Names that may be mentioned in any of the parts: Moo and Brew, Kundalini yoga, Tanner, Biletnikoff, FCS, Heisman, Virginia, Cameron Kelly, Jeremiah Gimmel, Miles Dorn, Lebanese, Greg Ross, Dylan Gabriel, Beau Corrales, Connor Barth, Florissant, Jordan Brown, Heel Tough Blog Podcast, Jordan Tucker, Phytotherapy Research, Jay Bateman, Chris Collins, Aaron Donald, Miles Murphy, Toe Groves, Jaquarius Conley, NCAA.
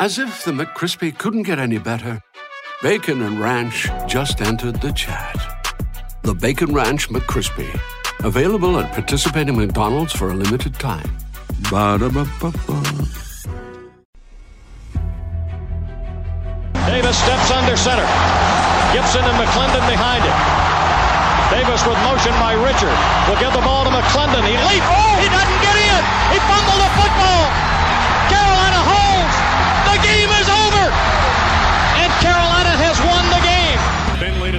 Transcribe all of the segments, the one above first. As if the McCrispy couldn't get any better, Bacon and Ranch just entered the chat. The Bacon Ranch McCrispy, available at participating McDonald's for a limited time. Ba-da-ba-ba-ba. Davis steps under center. Gibson and McClendon behind him. Davis with motion by Richard. Will give the ball to McClendon. He leaps. Oh, he doesn't get in. He fumbled the football. Carolina holds. The game is over. And Carolina has won the game. Finley to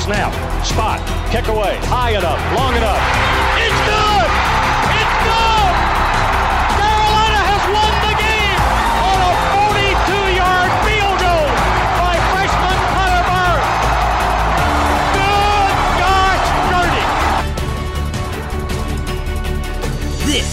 Snap. Spot. Kick away. High enough. Long enough. It's good. It's good. Won the game on a 42-yard field goal by freshman Connor Barth. Good gosh, dirty. This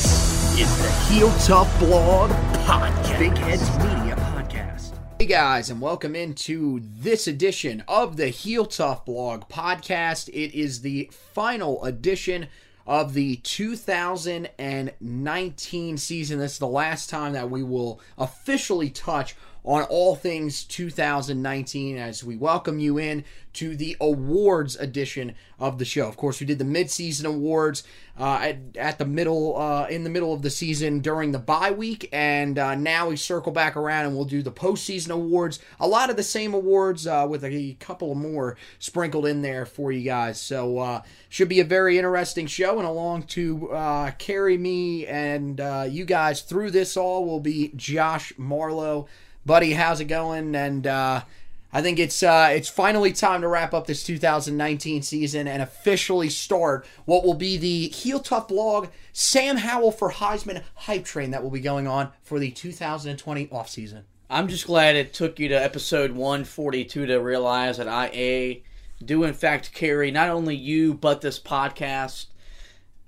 is the Heel Tough Blog Podcast. Big Ed's Media Podcast. Hey guys, and welcome into this edition of the Heel Tough Blog Podcast. It is the final edition of the 2019 season. This is the last time that we will officially touch on all things 2019 as we welcome you in to the awards edition of the show. Of course, we did the midseason awards in the middle of the season during the bye week, and now we circle back around and we'll do the postseason awards. A lot of the same awards with a couple more sprinkled in there for you guys. So should be a very interesting show, and along to carry me and you guys through this all will be Josh Marlowe. Buddy, how's it going? And I think it's finally time to wrap up this 2019 season and officially start what will be the Heel Tough Blog Sam Howell for Heisman hype train that will be going on for the 2020 offseason. I'm just glad it took you to episode 142 to realize that I, do in fact carry not only you, but this podcast.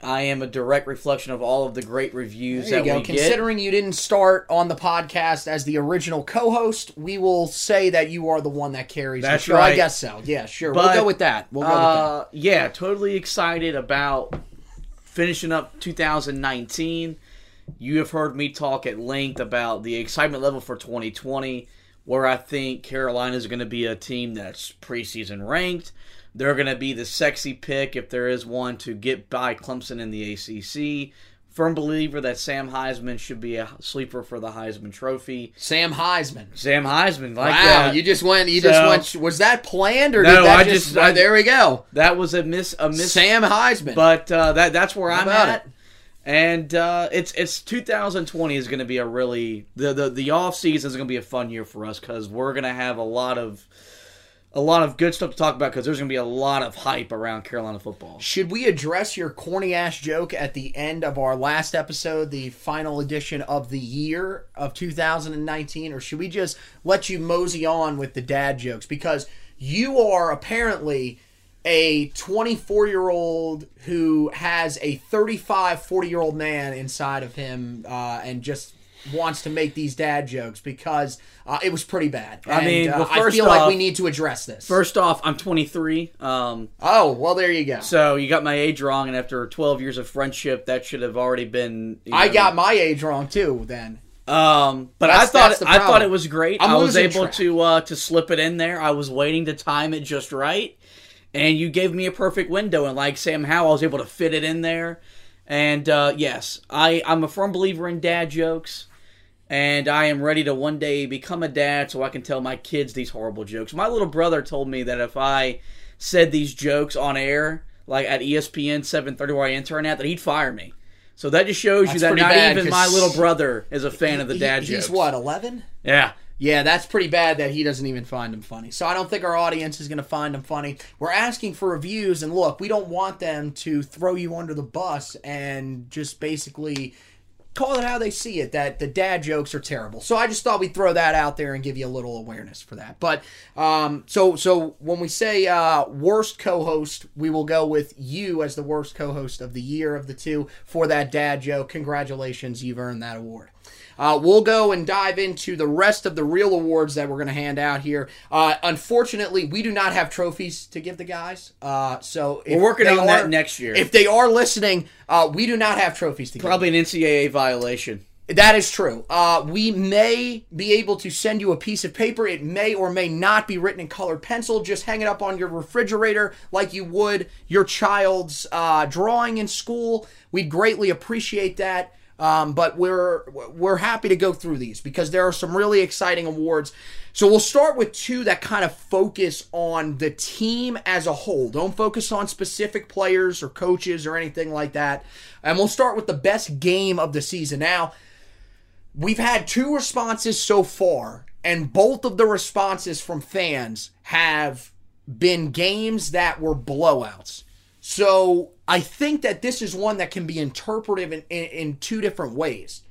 I am a direct reflection of all of the great reviews that we get. Considering you didn't start on the podcast as the original co-host, we will say that you are the one that carries the show. That's right. I guess so. Yeah, sure. But, we'll go with that. Yeah, totally excited about finishing up 2019. You have heard me talk at length about the excitement level for 2020, where I think Carolina is going to be a team that's preseason ranked. They're going to be the sexy pick, if there is one, to get by Clemson in the ACC. Firm believer that Sam Heisman should be a sleeper for the Heisman Trophy. Sam Heisman. Like wow, that. You just went. Was that planned or no? There we go. That was a miss. Sam Heisman. But that's where I'm at. And it's 2020 is going to be a really the off season is going to be a fun year for us because we're going to have a lot of good stuff to talk about because there's going to be a lot of hype around Carolina football. Should we address your corny-ass joke at the end of our last episode, the final edition of the year of 2019, or should we just let you mosey on with the dad jokes? Because you are apparently a 24-year-old who has a 35, 40-year-old man inside of him and just wants to make these dad jokes because it was pretty bad. And, I feel like we need to address this. First off, I'm 23. There you go. So you got my age wrong, and after 12 years of friendship, that should have already been. Got my age wrong too. Then, but I thought it was great. I was able to slip it in there. I was waiting to time it just right, and you gave me a perfect window. And like Sam Howell, I was able to fit it in there. And yes, I'm a firm believer in dad jokes. and I am ready to one day become a dad so I can tell my kids these horrible jokes. My little brother told me that if I said these jokes on air, like at ESPN 730 where I intern at, that he'd fire me. So that just shows that's you that not even my little brother is a fan of the dad jokes. He's what, 11? Yeah. Yeah, that's pretty bad that he doesn't even find them funny. So I don't think our audience is going to find them funny. We're asking for reviews, and look, we don't want them to throw you under the bus and just basically call it how they see it, that the dad jokes are terrible. So I just thought we'd throw that out there and give you a little awareness for that. But so when we say worst co-host, we will go with you as the worst co-host of the year of the two for that dad joke. Congratulations, you've earned that award. We'll go and dive into the rest of the real awards that we're going to hand out here. Unfortunately, we do not have trophies to give the guys. So we're working on that next year. If they are listening, we do not have trophies to give. Probably an NCAA violation. That is true. We may be able to send you a piece of paper. It may or may not be written in colored pencil. Just hang it up on your refrigerator like you would your child's drawing in school. We'd greatly appreciate that. But we're happy to go through these because there are some really exciting awards. So we'll start with two that kind of focus on the team as a whole. Don't focus on specific players or coaches or anything like that. And we'll start with the best game of the season. Now, we've had two responses so far, and both of the responses from fans have been games that were blowouts. So I think that this is one that can be interpretive in two different ways.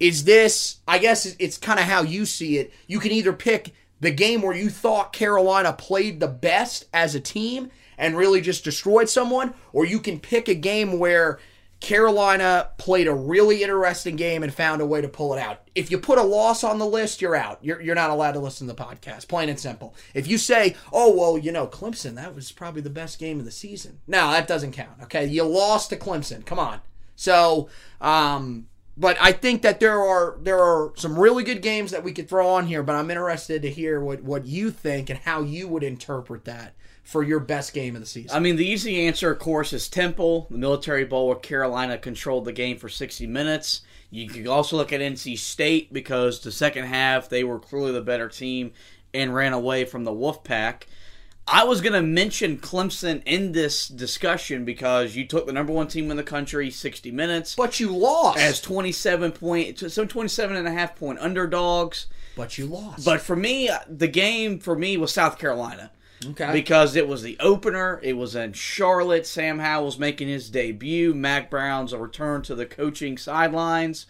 Is this, I guess it's kind of how you see it. You can either pick the game where you thought Carolina played the best as a team and really just destroyed someone, or you can pick a game where Carolina played a really interesting game and found a way to pull it out. If you put a loss on the list, you're out. You're not allowed to listen to the podcast, plain and simple. If you say, oh, well, you know, Clemson, that was probably the best game of the season. No, that doesn't count, okay? You lost to Clemson. Come on. So, but I think that there are some really good games that we could throw on here, but I'm interested to hear what you think and how you would interpret that for your best game of the season. I mean, the easy answer, of course, is Temple, the Military Bowl where Carolina controlled the game for 60 minutes. You could also look at NC State because the second half they were clearly the better team and ran away from the Wolfpack. I was going to mention Clemson in this discussion because you took the number one team in the country, 60 minutes. But you lost. As 27.5-point underdogs. But you lost. But for me, the game for me was South Carolina. Okay. Because it was the opener. It was in Charlotte. Sam Howell was making his debut. Mack Brown's a return to the coaching sidelines.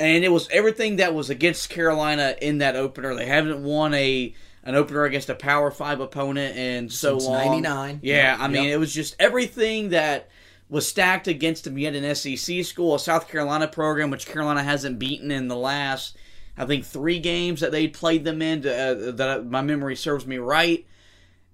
And it was everything that was against Carolina in that opener. They haven't won an opener against a Power 5 opponent in so long. Since 99. Yeah, I mean, It was just everything that was stacked against them. You had an SEC school, a South Carolina program, which Carolina hasn't beaten in the last, I think, 3 games that they played them in, that my memory serves me right.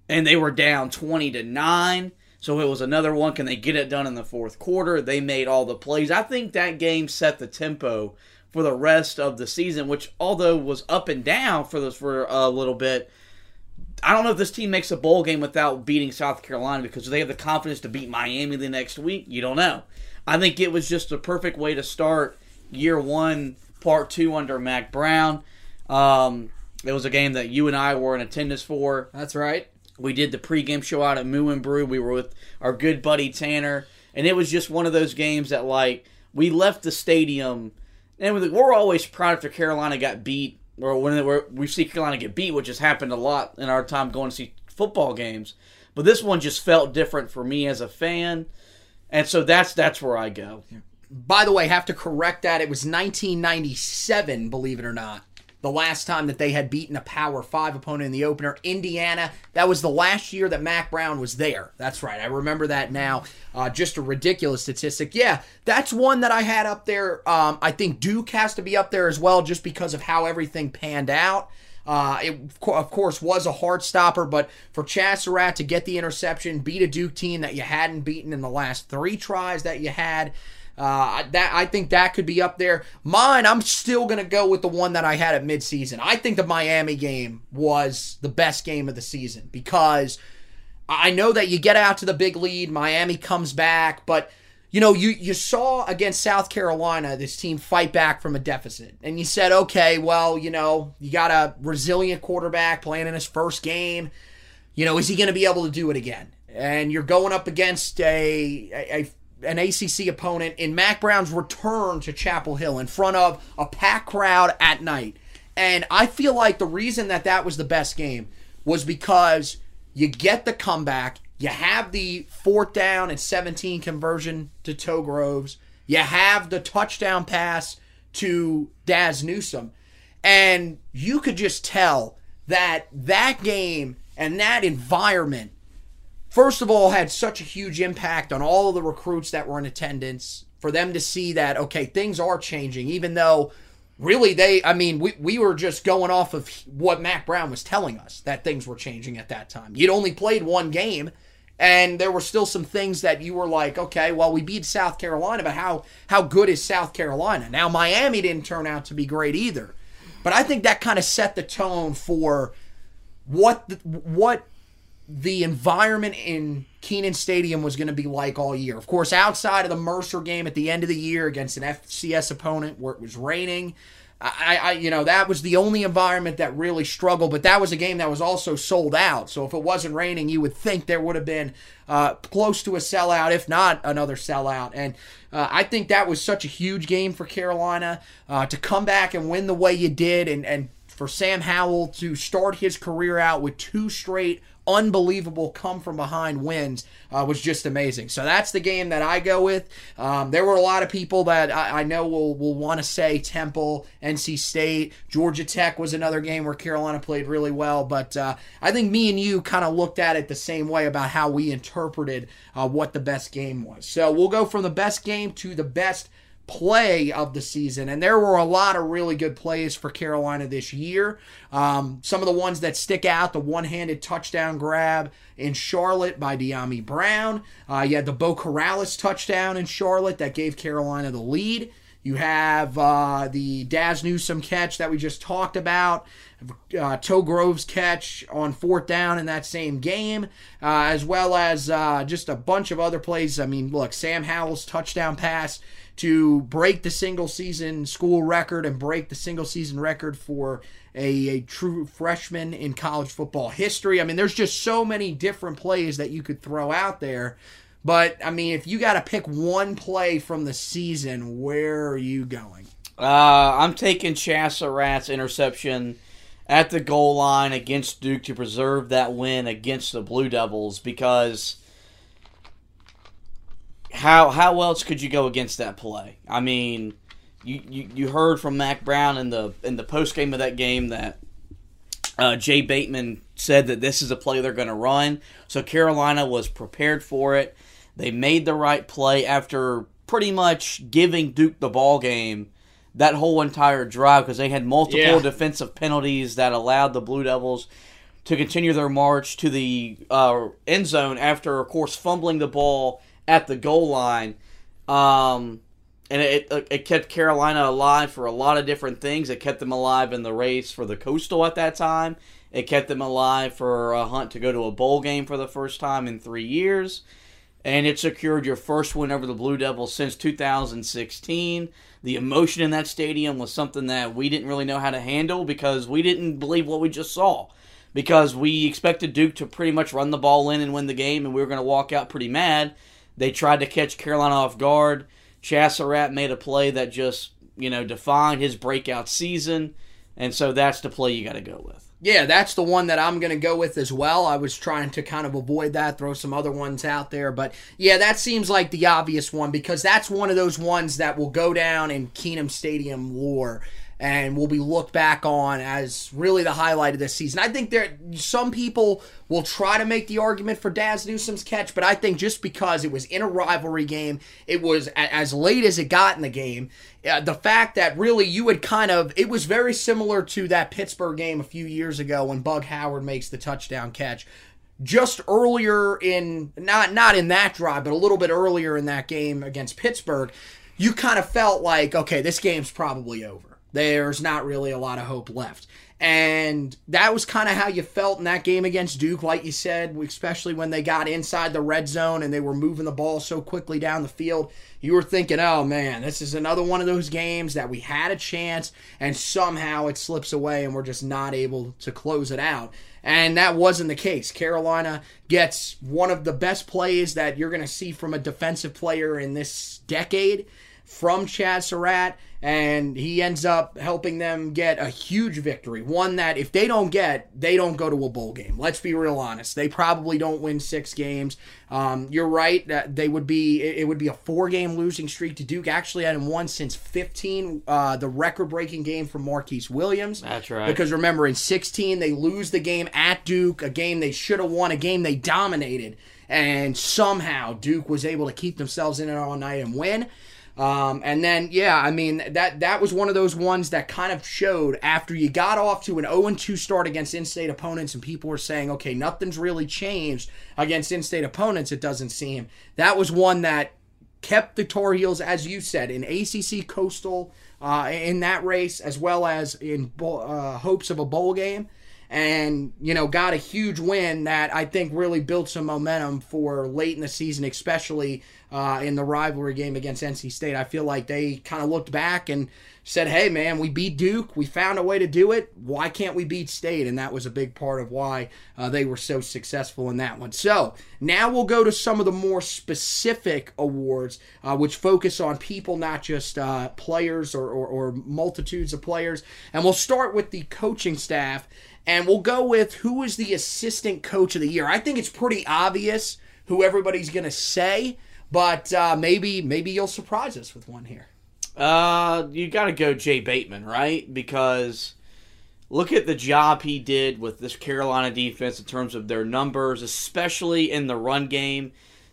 And they were down 20-9, so it was another one. Can they get it done in the fourth quarter? They made all the plays. I think that game set the tempo for the rest of the season, which although was up and down for a little bit, I don't know if this team makes a bowl game without beating South Carolina because they have the confidence to beat Miami the next week. You don't know. I think it was just the perfect way to start year one, part two under Mack Brown. It was a game that you and I were in attendance for. That's right. We did the pregame show out at Moo and Brew. We were with our good buddy Tanner. And it was just one of those games that, like, we left the stadium. And we're always proud after Carolina got beat, or when we see Carolina get beat, which has happened a lot in our time going to see football games. But this one just felt different for me as a fan. And so that's where I go. By the way, I have to correct that. It was 1997, believe it or not. The last time that they had beaten a Power 5 opponent in the opener, Indiana. That was the last year that Mack Brown was there. That's right. I remember that now. Just a ridiculous statistic. Yeah, that's one that I had up there. I think Duke has to be up there as well just because of how everything panned out. It, of course, was a hard stopper, but for Chazz Surratt to get the interception, beat a Duke team that you hadn't beaten in the last 3 tries that you had, that I think that could be up there. Mine, I'm still going to go with the one that I had at midseason. I think the Miami game was the best game of the season because I know that you get out to the big lead, Miami comes back, but You know, you saw against South Carolina this team fight back from a deficit. And you said, okay, well, you know, you got a resilient quarterback playing in his first game. You know, is he going to be able to do it again? And you're going up against an ACC opponent in Mack Brown's return to Chapel Hill in front of a packed crowd at night. And I feel like the reason that that was the best game was because you get the comeback, you have the 4th down and 17 conversion to Toe Groves, you have the touchdown pass to Daz Newsome, and you could just tell that that game and that environment, first of all, had such a huge impact on all of the recruits that were in attendance for them to see that, okay, things are changing, even though really we were just going off of what Mack Brown was telling us, that things were changing at that time. You'd only played one game, and there were still some things that you were like, okay, well, we beat South Carolina, but how good is South Carolina? Now, Miami didn't turn out to be great either, but I think that kind of set the tone for what the environment in Kenan Stadium was going to be like all year. Of course, outside of the Mercer game at the end of the year against an FCS opponent where it was raining, I that was the only environment that really struggled, but that was a game that was also sold out. So if it wasn't raining, you would think there would have been close to a sellout, if not another sellout. And I think that was such a huge game for Carolina to come back and win the way you did, and for Sam Howell to start his career out with 2 straight unbelievable come-from-behind wins was just amazing. So that's the game that I go with. There were a lot of people that I know will want to say Temple, NC State, Georgia Tech was another game where Carolina played really well, but I think me and you kind of looked at it the same way about how we interpreted what the best game was. So we'll go from the best game to the best play of the season, and there were a lot of really good plays for Carolina this year. Some of the ones that stick out: the one-handed touchdown grab in Charlotte by Dyami Brown. You had the Beau Corrales touchdown in Charlotte that gave Carolina the lead. You have the Daz Newsome catch that we just talked about, Toe Grove's catch on 4th down in that same game, as well as just a bunch of other plays. I mean, look, Sam Howell's touchdown pass to break the single-season school record and break the single-season record for a true freshman in college football history. I mean, there's just so many different plays that you could throw out there. But, I mean, if you got to pick one play from the season, where are you going? I'm taking Chazz Surratt's interception at the goal line against Duke to preserve that win against the Blue Devils, because how else could you go against that play? I mean, you heard from Mack Brown in the postgame of that game that Jay Bateman said that this is a play they're going to run. So Carolina was prepared for it. They made the right play after pretty much giving Duke the ball game that whole entire drive, because they had multiple defensive penalties that allowed the Blue Devils to continue their march to the end zone after, of course, fumbling the ball at the goal line. And it kept Carolina alive for a lot of different things. It kept them alive in the race for the Coastal at that time. It kept them alive for a hunt to go to a bowl game for the first time in 3 years. And it secured your first win over the Blue Devils since 2016. The emotion in that stadium was something that we didn't really know how to handle, because we didn't believe what we just saw. Because we expected Duke to pretty much run the ball in and win the game, and we were going to walk out pretty mad. They tried to catch Carolina off guard. Chazz Surratt made a play that just, defined his breakout season. And so that's the play you got to go with. Yeah, that's the one that I'm going to go with as well. I was trying to kind of avoid that, throw some other ones out there. But, yeah, that seems like the obvious one, because that's one of those ones that will go down in Keenum Stadium lore and will be looked back on as really the highlight of this season. I think some people will try to make the argument for Daz Newsome's catch, but I think just because it was in a rivalry game, it was as late as it got in the game, the fact that really it was very similar to that Pittsburgh game a few years ago when Bug Howard makes the touchdown catch. Just earlier in, not in that drive, but a little bit earlier in that game against Pittsburgh, you kind of felt like, okay, this game's probably over. There's not really a lot of hope left. And that was kind of how you felt in that game against Duke, like you said, especially when they got inside the red zone and they were moving the ball so quickly down the field. You were thinking, oh, man, this is another one of those games that we had a chance and somehow it slips away and we're just not able to close it out. And that wasn't the case. Carolina gets one of the best plays that you're going to see from a defensive player in this decade from Chazz Surratt, and he ends up helping them get a huge victory, one that if they don't get, they don't go to a bowl game. Let's be real honest. They probably don't win 6 games. You're right that they would be. It would be a 4-game losing streak to Duke. Actually, I hadn't won since 2015. The record-breaking game for Marquise Williams. That's right. Because remember, in 2016 they lose the game at Duke, a game they should have won, a game they dominated, and somehow Duke was able to keep themselves in it all night and win. And then, yeah, I mean, that was one of those ones that kind of showed after you got off to an 0-2 start against in-state opponents and people were saying, okay, nothing's really changed against in-state opponents, it doesn't seem. That was one that kept the Tar Heels, as you said, in ACC Coastal in that race, as well as in hopes of a bowl game. And, you know, got a huge win that I think really built some momentum for late in the season, especially in the rivalry game against NC State. I feel like they kind of looked back and said, hey, man, we beat Duke. We found a way to do it. Why can't we beat State? And that was a big part of why they were so successful in that one. So now we'll go to some of the more specific awards, which focus on people, not just players or multitudes of players. And we'll start with the coaching staff. And we'll go with who is the assistant coach of the year. I think it's pretty obvious who everybody's going to say, but maybe you'll surprise us with one here. You got to go Jay Bateman, right? Because look at the job he did with this Carolina defense in terms of their numbers, especially in the run game.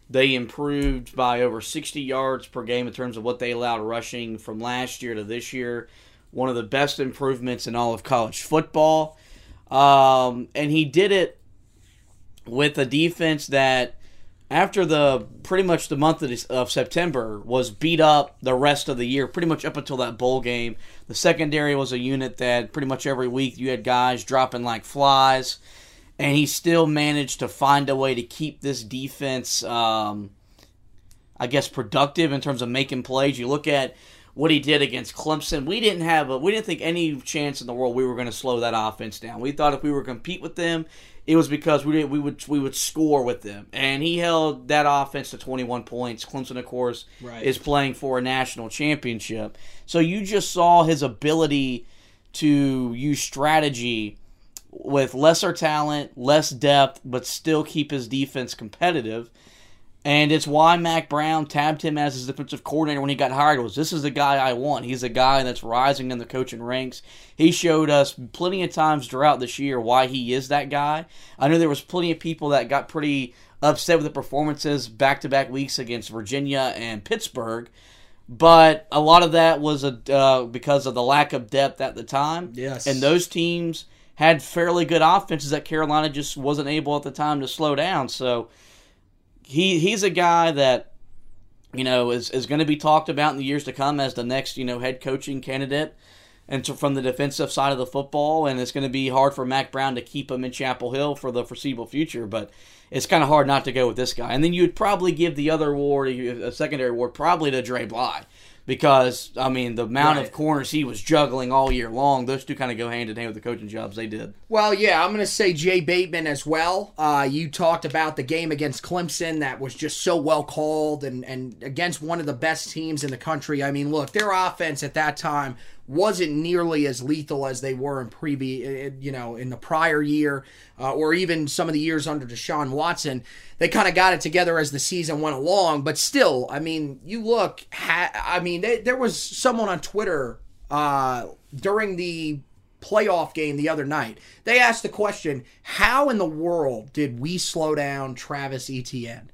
They improved by over 60 yards per game in terms of what they allowed rushing from last year to this year. One of the best improvements in all of college football. And he did it with a defense that, after the pretty much the month of September, was beat up the rest of the year, pretty much up until that bowl game. The secondary was a unit that pretty much every week you had guys dropping like flies, and he still managed to find a way to keep this defense, productive in terms of making plays. You look at what he did against Clemson. We didn't think any chance in the world we were going to slow that offense down. We thought if we were to compete with them, it was because we would score with them. And he held that offense to 21 points. Clemson, of course, is playing for a national championship. So you just saw his ability to use strategy with lesser talent, less depth, but still keep his defense competitive. And it's why Mack Brown tabbed him as his defensive coordinator when he got hired. This is the guy I want. He's a guy that's rising in the coaching ranks. He showed us plenty of times throughout this year why he is that guy. I know there was plenty of people that got pretty upset with the performances back-to-back weeks against Virginia and Pittsburgh, but a lot of that was because of the lack of depth at the time. Yes. And those teams had fairly good offenses that Carolina just wasn't able at the time to slow down. So He's a guy that, you know, is going to be talked about in the years to come as the next, you know, head coaching candidate and from the defensive side of the football, and it's going to be hard for Mack Brown to keep him in Chapel Hill for the foreseeable future, but it's kind of hard not to go with this guy. And then you would probably give the other award, a secondary award, probably to Dre Bly because, I mean, the amount of corners he was juggling all year long, those two kind of go hand-in-hand with the coaching jobs they did. Well, yeah, I'm going to say Jay Bateman as well. You talked about the game against Clemson that was just so well called and against one of the best teams in the country. I mean, look, their offense at that time wasn't nearly as lethal as they were in the prior year or even some of the years under Deshaun Watson. They kind of got it together as the season went along, but still, I mean, you look. There was someone on Twitter during the playoff game the other night. They asked the question, "How in the world did we slow down Travis Etienne?"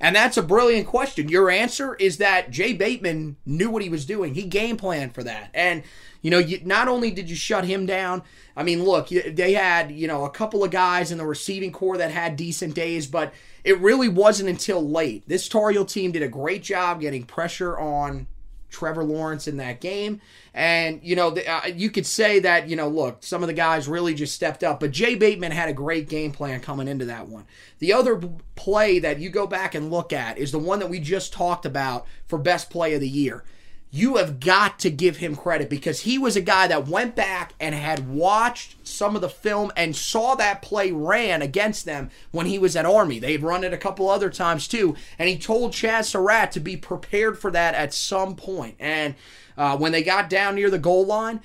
And that's a brilliant question. Your answer is that Jay Bateman knew what he was doing. He game planned for that. And, you know, not only did you shut him down, I mean, look, they had, you know, a couple of guys in the receiving corps that had decent days, but it really wasn't until late. This Tar Heel team did a great job getting pressure on Trevor Lawrence in that game. And, you know, you could say that, you know, look, some of the guys really just stepped up. But Jay Bateman had a great game plan coming into that one. The other play that you go back and look at is the one that we just talked about for best play of the year. You have got to give him credit because he was a guy that went back and had watched some of the film and saw that play ran against them when he was at Army. They had run it a couple other times too, and he told Chazz Surratt to be prepared for that at some point. And when they got down near the goal line,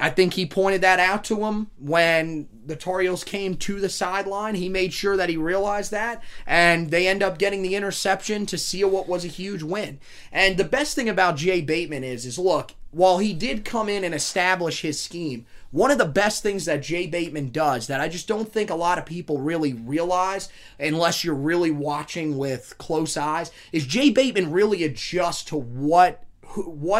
I think he pointed that out to him when the Tar Heels came to the sideline. He made sure that he realized that, and they end up getting the interception to seal what was a huge win. And the best thing about Jay Bateman is look, while he did come in and establish his scheme, one of the best things that Jay Bateman does that I just don't think a lot of people really realize, unless you're really watching with close eyes, is Jay Bateman really adjusts to what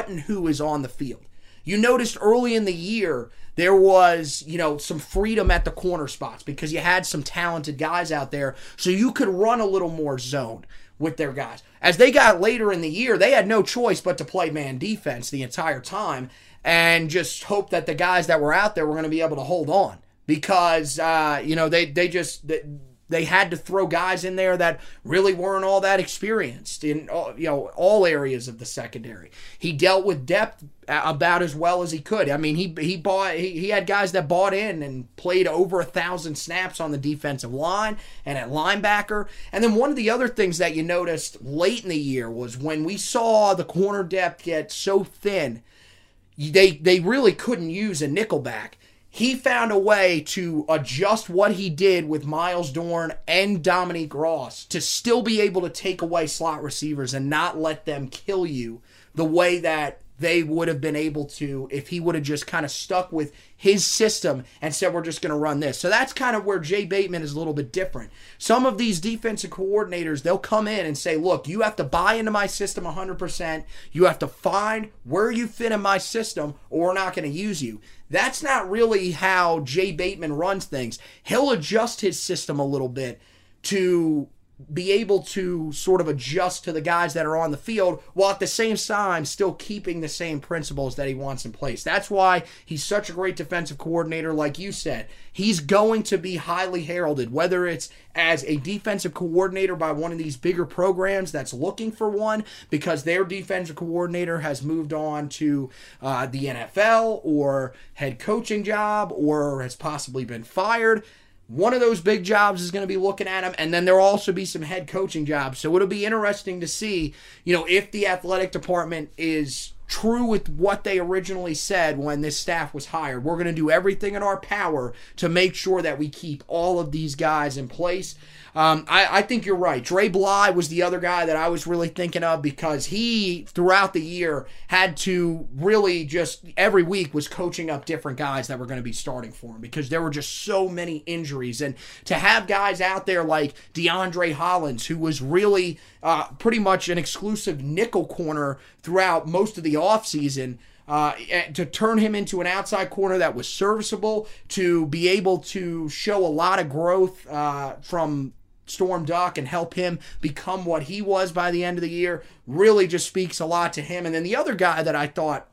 and who is on the field. You noticed early in the year there was, you know, some freedom at the corner spots because you had some talented guys out there, so you could run a little more zone with their guys. As they got later in the year, they had no choice but to play man defense the entire time and just hope that the guys that were out there were going to be able to hold on because, you know, they had to throw guys in there that really weren't all that experienced in all areas of the secondary. He dealt with depth about as well as he could. I mean, he had guys that bought in and played over 1,000 snaps on the defensive line and at linebacker. And then one of the other things that you noticed late in the year was when we saw the corner depth get so thin, they really couldn't use a nickel back. He found a way to adjust what he did with Miles Dorn and Dominique Ross to still be able to take away slot receivers and not let them kill you the way that they would have been able to if he would have just kind of stuck with his system and said, we're just going to run this. So that's kind of where Jay Bateman is a little bit different. Some of these defensive coordinators, they'll come in and say, look, you have to buy into my system 100%. You have to find where you fit in my system or we're not going to use you. That's not really how Jay Bateman runs things. He'll adjust his system a little bit to be able to sort of adjust to the guys that are on the field while at the same time still keeping the same principles that he wants in place. That's why he's such a great defensive coordinator, like you said. He's going to be highly heralded, whether it's as a defensive coordinator by one of these bigger programs that's looking for one because their defensive coordinator has moved on to the NFL or head coaching job or has possibly been fired. One of those big jobs is going to be looking at him, and then there'll also be some head coaching jobs. So it'll be interesting to see, you know, if the athletic department is true with what they originally said when this staff was hired. We're going to do everything in our power to make sure that we keep all of these guys in place. I think you're right. Dre Bly was the other guy that I was really thinking of because he, throughout the year, had to really just every week was coaching up different guys that were going to be starting for him because there were just so many injuries. And to have guys out there like DeAndre Hollins, who was really pretty much an exclusive nickel corner throughout most of the offseason, to turn him into an outside corner that was serviceable, to be able to show a lot of growth from Storm Duck and help him become what he was by the end of the year, really just speaks a lot to him. And then the other guy that I thought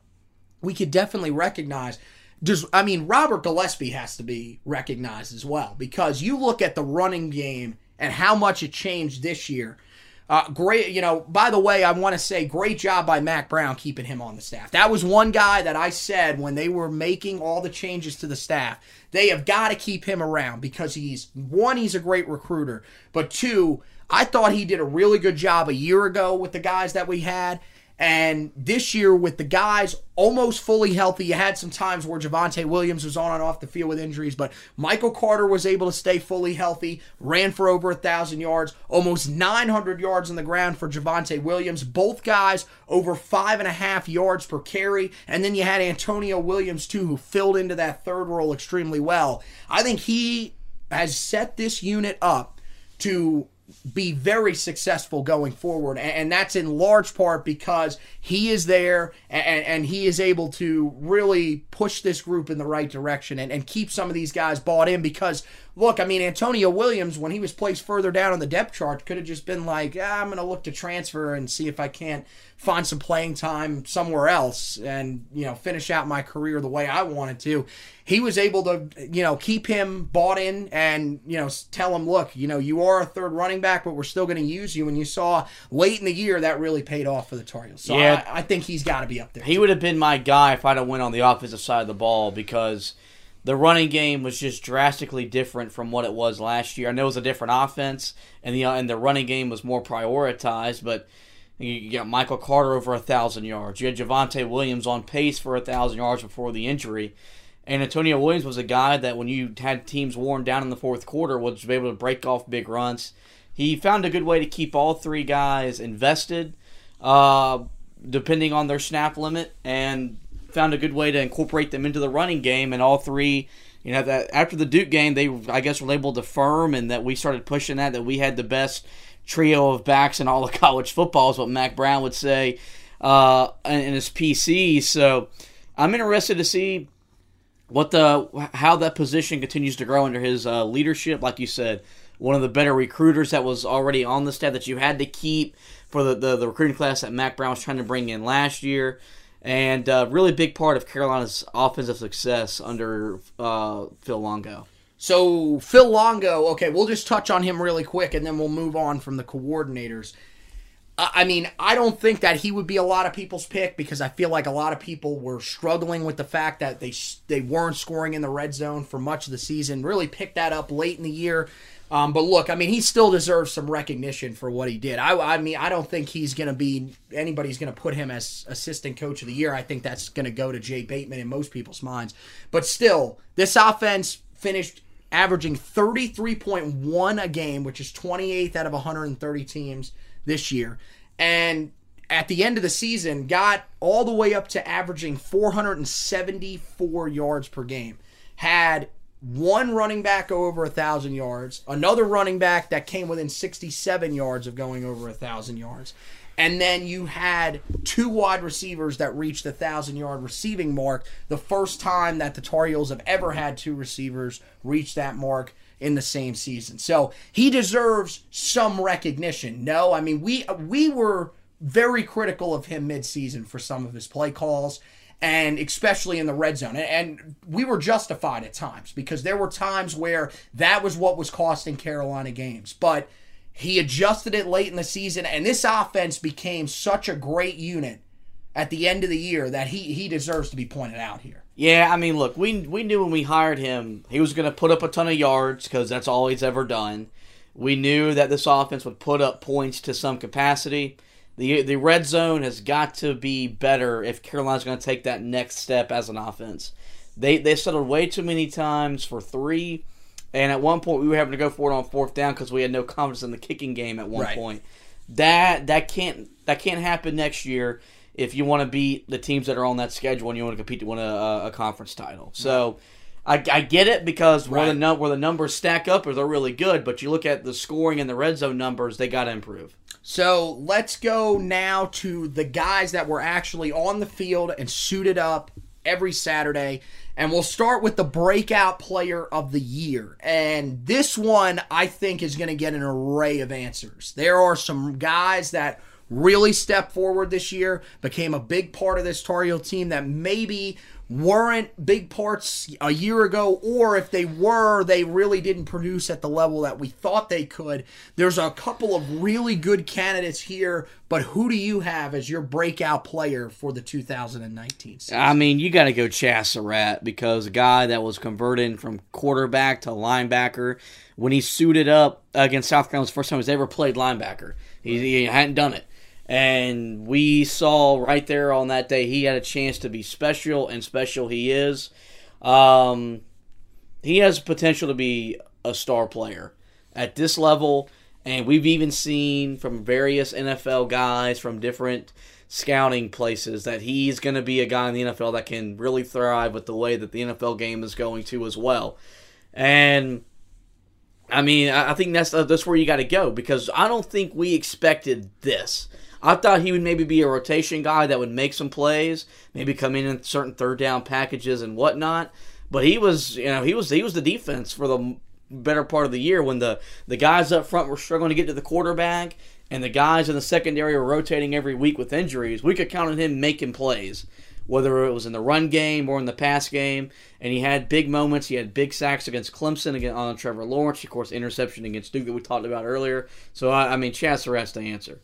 we could definitely recognize, Robert Gillespie has to be recognized as well, because you look at the running game and how much it changed this year. Great, you know, by the way, I want to say great job by Mack Brown keeping him on the staff. That was one guy that I said when they were making all the changes to the staff, they have got to keep him around because he's a great recruiter, but two, I thought he did a really good job a year ago with the guys that we had. And this year with the guys almost fully healthy, you had some times where Javonte Williams was on and off the field with injuries, but Michael Carter was able to stay fully healthy, ran for over 1,000 yards, almost 900 yards on the ground for Javonte Williams. Both guys over 5.5 yards per carry. And then you had Antonio Williams too, who filled into that third role extremely well. I think he has set this unit up to be very successful going forward, and that's in large part because he is there and he is able to really push this group in the right direction and keep some of these guys bought in, because look, I mean, Antonio Williams, when he was placed further down on the depth chart, could have just been like, I'm going to look to transfer and see if I can't find some playing time somewhere else and, you know, finish out my career the way I wanted to. He was able to, you know, keep him bought in and, you know, tell him, look, you know, you are a third running back, but we're still going to use you. And you saw late in the year that really paid off for the Tar Heels. So yeah, I think he's got to be up there. He would have been my guy if I'd have went on the offensive side of the ball, because the running game was just drastically different from what it was last year. I know it was a different offense, and the running game was more prioritized, but you got Michael Carter over 1,000 yards. You had Javonte Williams on pace for 1,000 yards before the injury. And Antonio Williams was a guy that when you had teams worn down in the fourth quarter was able to break off big runs. He found a good way to keep all three guys invested, depending on their snap limit, and found a good way to incorporate them into the running game. And all three, you know, that after the Duke game, they, I guess, were labeled the firm, and that we started pushing that we had the best trio of backs in all of college football is what Mack Brown would say in his PC. So I'm interested to see how that position continues to grow under his leadership. Like you said, one of the better recruiters that was already on the staff that you had to keep for the recruiting class that Mack Brown was trying to bring in last year, and a really big part of Carolina's offensive success under Phil Longo. So Phil Longo, okay, we'll just touch on him really quick, and then we'll move on from the coordinators. I mean, I don't think that he would be a lot of people's pick, because I feel like a lot of people were struggling with the fact that they weren't scoring in the red zone for much of the season. Really picked that up late in the year. But look, I mean, he still deserves some recognition for what he did. I mean, I don't think he's going to be – anybody's going to put him as assistant coach of the year. I think that's going to go to Jay Bateman in most people's minds. But still, this offense finished averaging 33.1 a game, which is 28th out of 130 teams this year, and at the end of the season got all the way up to averaging 474 yards per game. Had one running back over 1,000 yards, another running back that came within 67 yards of going over 1,000 yards, and then you had two wide receivers that reached the 1,000-yard receiving mark, the first time that the Tar Heels have ever had two receivers reach that mark in the same season. So he deserves some recognition. No, I mean, we were very critical of him midseason for some of his play calls, and especially in the red zone. And we were justified at times, because there were times where that was what was costing Carolina games. But he adjusted it late in the season, and this offense became such a great unit at the end of the year that he deserves to be pointed out here. Yeah, I mean, look, we knew when we hired him he was going to put up a ton of yards, because that's all he's ever done. We knew that this offense would put up points to some capacity. The red zone has got to be better if Carolina's going to take that next step as an offense. They settled way too many times for three, and at one point we were having to go for it on fourth down because we had no confidence in the kicking game at one point. That can't happen next year if you want to beat the teams that are on that schedule and you want to compete to win a conference title. So I get it, because where the numbers stack up, or they're really good, but you look at the scoring and the red zone numbers, they got to improve. So let's go now to the guys that were actually on the field and suited up every Saturday, and we'll start with the breakout player of the year. And this one, I think, is going to get an array of answers. There are some guys that really stepped forward this year, became a big part of this Tar Heel team that maybe weren't big parts a year ago, or if they were, they really didn't produce at the level that we thought they could. There's a couple of really good candidates here, but who do you have as your breakout player for the 2019 season? I mean, you got to go Chazz Surratt, because a guy that was converted from quarterback to linebacker, when he suited up against South Carolina, was the first time he's ever played linebacker. He hadn't done it. And we saw right there on that day he had a chance to be special, and special he is. He has potential to be a star player at this level, and we've even seen from various NFL guys from different scouting places that he's going to be a guy in the NFL that can really thrive with the way that the NFL game is going to as well. And I mean, I think that's where you got to go, because I don't think we expected this. I thought he would maybe be a rotation guy that would make some plays, maybe come in certain third down packages and whatnot. But he was the defense for the better part of the year when the guys up front were struggling to get to the quarterback and the guys in the secondary were rotating every week with injuries, we could count on him making plays, whether it was in the run game or in the pass game. And he had big moments. He had big sacks against Clemson, again on Trevor Lawrence, of course, interception against Duke that we talked about earlier. So, I mean, Chazz Surratt's the answer.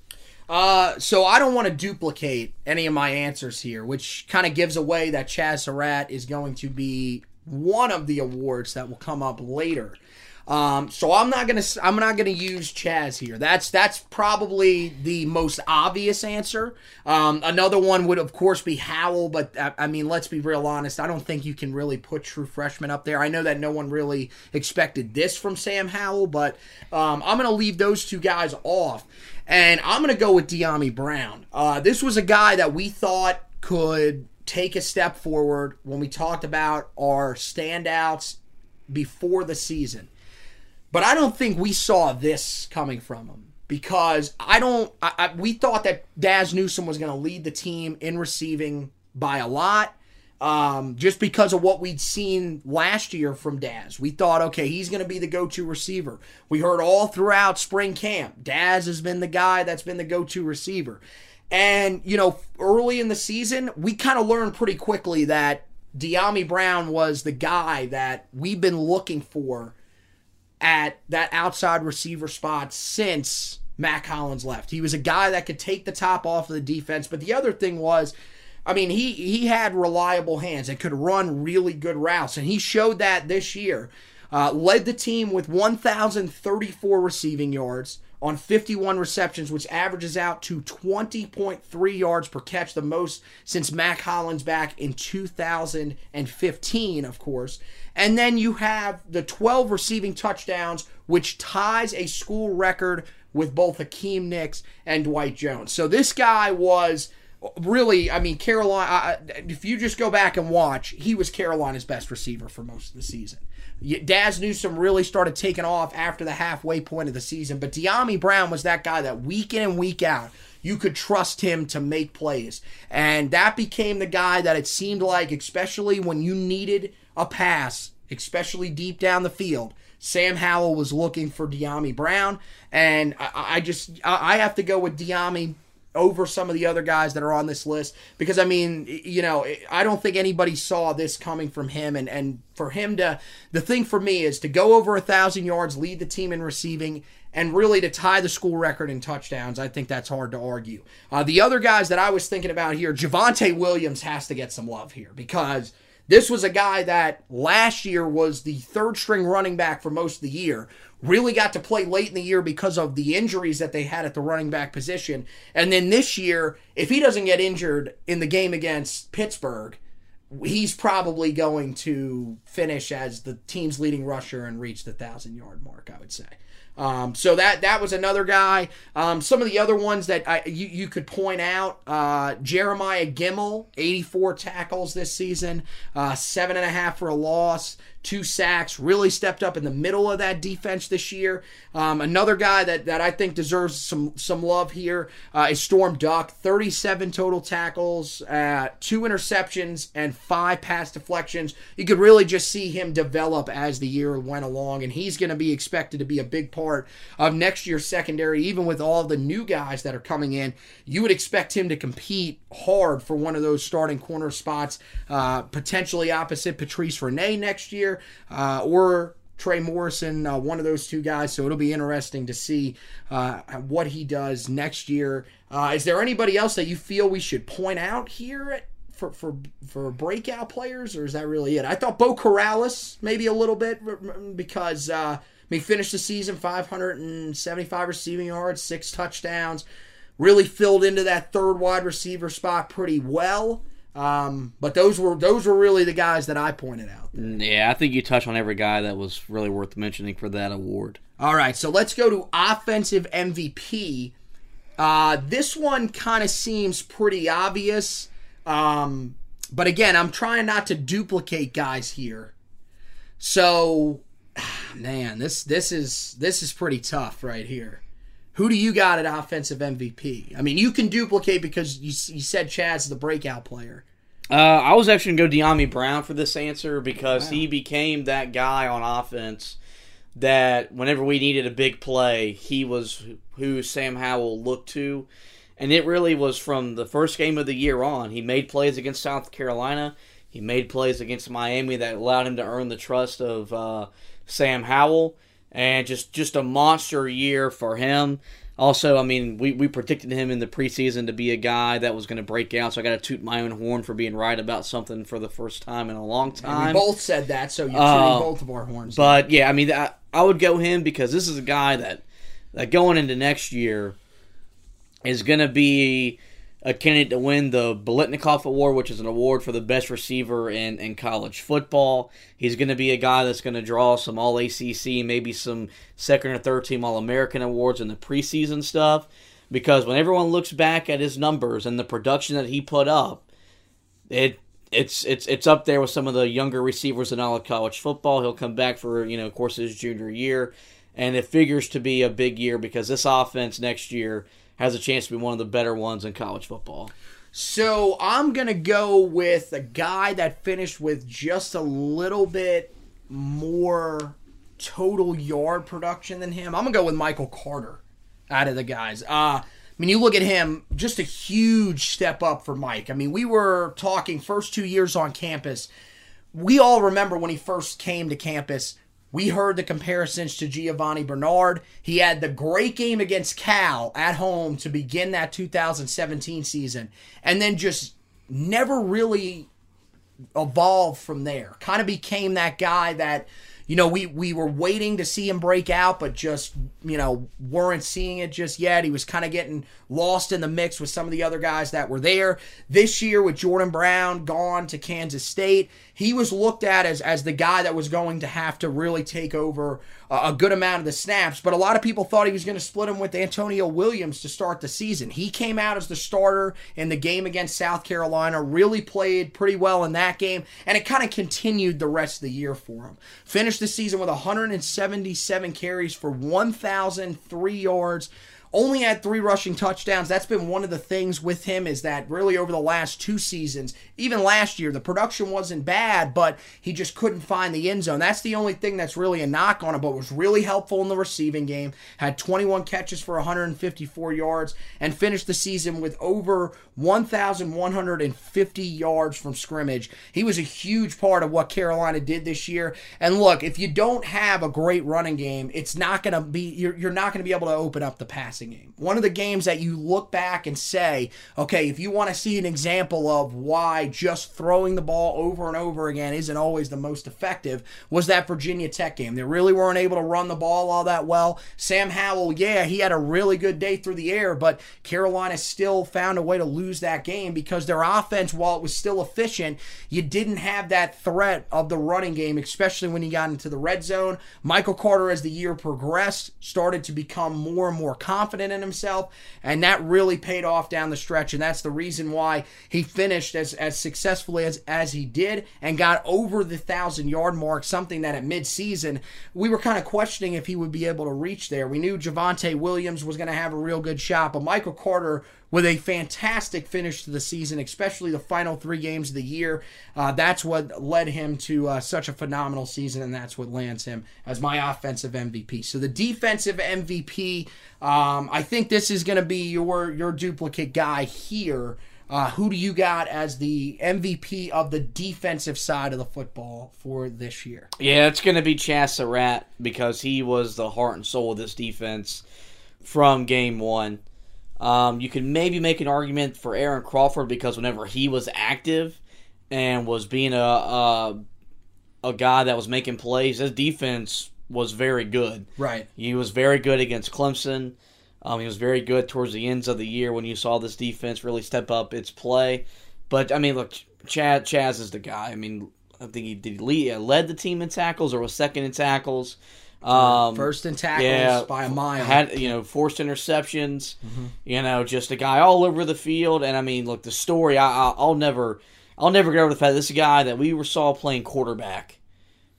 So I don't want to duplicate any of my answers here, which kind of gives away that Chazz Surratt is going to be one of the awards that will come up later. So I'm not gonna use Chazz here. That's probably the most obvious answer. Another one would of course be Howell, but I mean, let's be real honest. I don't think you can really put true freshman up there. I know that no one really expected this from Sam Howell, but I'm gonna leave those two guys off, and I'm gonna go with Dyami Brown. This was a guy that we thought could take a step forward when we talked about our standouts before the season. But I don't think we saw this coming from him, because we thought that Daz Newsome was going to lead the team in receiving by a lot, just because of what we'd seen last year from Daz. We thought, okay, he's going to be the go-to receiver. We heard all throughout spring camp, Daz has been the guy that's been the go-to receiver. And, you know, early in the season, we kind of learned pretty quickly that Dyami Brown was the guy that we've been looking for at that outside receiver spot since Mack Brown left. He was a guy that could take the top off of the defense. But the other thing was, I mean, he had reliable hands and could run really good routes, and he showed that this year. Led the team with 1,034 receiving yards on 51 receptions, which averages out to 20.3 yards per catch, the most since Mack Brown's back in 2015, of course. And then you have the 12 receiving touchdowns, which ties a school record with both Hakeem Nicks and Dwight Jones. So this guy was really, I mean, Carolina, if you just go back and watch, he was Carolina's best receiver for most of the season. Daz Newsome really started taking off after the halfway point of the season, but Dyami Brown was that guy that week in and week out, you could trust him to make plays. And that became the guy that it seemed like, especially when you needed a pass, especially deep down the field, Sam Howell was looking for Dyami Brown. And I have to go with Dyami over some of the other guys that are on this list, because, I mean, you know, I don't think anybody saw this coming from him. And for him to, the thing for me is to go over 1,000 yards, lead the team in receiving, and really to tie the school record in touchdowns, I think that's hard to argue. The other guys that I was thinking about here, Javonte Williams has to get some love here, because this was a guy that last year was the third-string running back for most of the year, really got to play late in the year because of the injuries that they had at the running back position. And then this year, if he doesn't get injured in the game against Pittsburgh, he's probably going to finish as the team's leading rusher and reach the 1,000-yard mark, I would say. So that was another guy. Some of the other ones that you could point out, Jeremiah Gimmel, 84 tackles this season, 7.5 for a loss, 2 sacks, really stepped up in the middle of that defense this year. Another guy that I think deserves some love here is Storm Duck, 37 total tackles, 2 interceptions, and 5 pass deflections. You could really just see him develop as the year went along, and he's going to be expected to be a big part of next year's secondary. Even with all the new guys that are coming in, you would expect him to compete hard for one of those starting corner spots, potentially opposite Patrice Rene next year, or Trey Morrison, one of those two guys. So it'll be interesting to see what he does next year. Is there anybody else that you feel we should point out here for breakout players, or is that really it? I thought Beau Corrales maybe a little bit, because he finished the season 575 receiving yards, 6 touchdowns, really filled into that third wide receiver spot pretty well. But those were really the guys that I pointed out. Yeah, I think you touched on every guy that was really worth mentioning for that award. All right, so let's go to offensive MVP. This one kind of seems pretty obvious, but again, I'm trying not to duplicate guys here. So, man, this is pretty tough right here. Who do you got at offensive MVP? I mean, you can duplicate because you said Chazz is the breakout player. I was actually going to go Dyami Brown for this answer, because he became that guy on offense that whenever we needed a big play, he was who Sam Howell looked to. And it really was from the first game of the year on. He made plays against South Carolina. He made plays against Miami that allowed him to earn the trust of Sam Howell. And just a monster year for him. Also, I mean, we predicted him in the preseason to be a guy that was going to break out, so I got to toot my own horn for being right about something for the first time in a long time. And we both said that, so you're tooting both of our horns. But, yeah, I mean, I would go him because this is a guy that going into next year is going to be a candidate to win the Biletnikoff Award, which is an award for the best receiver in college football. He's going to be a guy that's going to draw some All-ACC, maybe some second or third-team All-American awards in the preseason stuff, because when everyone looks back at his numbers and the production that he put up, it's up there with some of the younger receivers in all of college football. He'll come back for, of course, his junior year, and it figures to be a big year because this offense next year has a chance to be one of the better ones in college football. So I'm going to go with a guy that finished with just a little bit more total yard production than him. I'm going to go with Michael Carter out of the guys. I mean, you look at him, just a huge step up for Mike. I mean, we were talking first 2 years on campus. We all remember when he first came to campus, we heard the comparisons to Giovanni Bernard. He had the great game against Cal at home to begin that 2017 season, and then just never really evolved from there. Kind of became that guy that, we were waiting to see him break out, but just, weren't seeing it just yet. He was kind of getting lost in the mix with some of the other guys that were there. This year with Jordan Brown gone to Kansas State, he was looked at as the guy that was going to have to really take over a good amount of the snaps, but a lot of people thought he was going to split him with Antonio Williams to start the season. He came out as the starter in the game against South Carolina, really played pretty well in that game, and it kind of continued the rest of the year for him. Finished the season with 177 carries for 1,003 yards. Only had 3 rushing touchdowns. That's been one of the things with him, is that really over the last 2 seasons, even last year, the production wasn't bad, but he just couldn't find the end zone. That's the only thing that's really a knock on him, but was really helpful in the receiving game. Had 21 catches for 154 yards and finished the season with over 1,150 yards from scrimmage. He was a huge part of what Carolina did this year. And look, if you don't have a great running game, it's not going to be you're not going to be able to open up the pass game. One of the games that you look back and say, okay, if you want to see an example of why just throwing the ball over and over again isn't always the most effective, was that Virginia Tech game. They really weren't able to run the ball all that well. Sam Howell, he had a really good day through the air, but Carolina still found a way to lose that game because their offense, while it was still efficient, you didn't have that threat of the running game, especially when you got into the red zone. Michael Carter, as the year progressed, started to become more and more confident in himself, and that really paid off down the stretch, and that's the reason why he finished as successfully as he did and got over the 1,000-yard mark, something that at midseason we were kind of questioning if he would be able to reach there. We knew Javonte Williams was going to have a real good shot, but Michael Carter with a fantastic finish to the season, especially the final 3 games of the year. That's what led him to such a phenomenal season, and that's what lands him as my offensive MVP. So the defensive MVP, I think this is going to be your duplicate guy here. Who do you got as the MVP of the defensive side of the football for this year? Yeah, it's going to be Chazz Surratt because he was the heart and soul of this defense from game one. You can maybe make an argument for Aaron Crawford because whenever he was active and was being a guy that was making plays, his defense was very good. Right. He was very good against Clemson. He was very good towards the ends of the year when you saw this defense really step up its play. But, I mean, look, Chazz is the guy. I mean, I think he led the team in tackles or was second in tackles. First in tackles by a mile. Had, forced interceptions, just a guy all over the field. And I mean, look, the story, I'll never get over the fact that this is a guy that we saw playing quarterback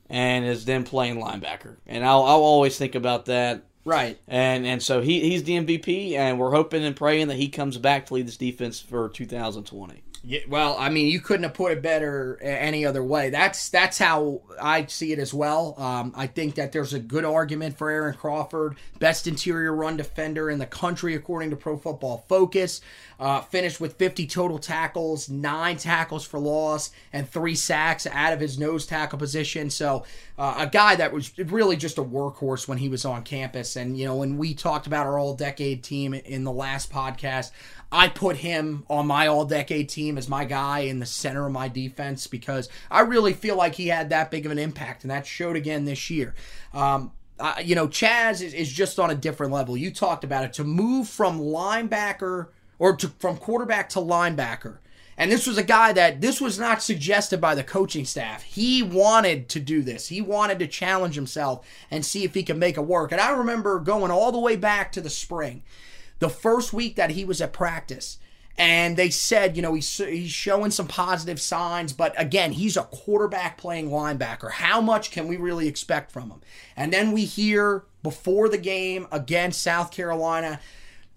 and is then playing linebacker. And I'll always think about that. Right. And so he's the MVP, and we're hoping and praying that he comes back to lead this defense for 2020. Yeah, well, I mean, you couldn't have put it better any other way. That's how I see it as well. I think that there's a good argument for Aaron Crawford, best interior run defender in the country, according to Pro Football Focus. Finished with 50 total tackles, 9 tackles for loss, and 3 sacks out of his nose tackle position. So a guy that was really just a workhorse when he was on campus. And, you know, when we talked about our all-decade team in the last podcast, I put him on my all-decade team as my guy in the center of my defense because I really feel like he had that big of an impact, and that showed again this year. You know, Chazz is just on a different level. You talked about it. To move from linebacker or from quarterback to linebacker, and this was a guy that this was not suggested by the coaching staff. He wanted to do this. He wanted to challenge himself and see if he could make it work. And I remember going all the way back to the spring, the first week that he was at practice, and they said, you know, he's showing some positive signs, but again, he's a quarterback playing linebacker. How much can we really expect from him? And then we hear before the game against South Carolina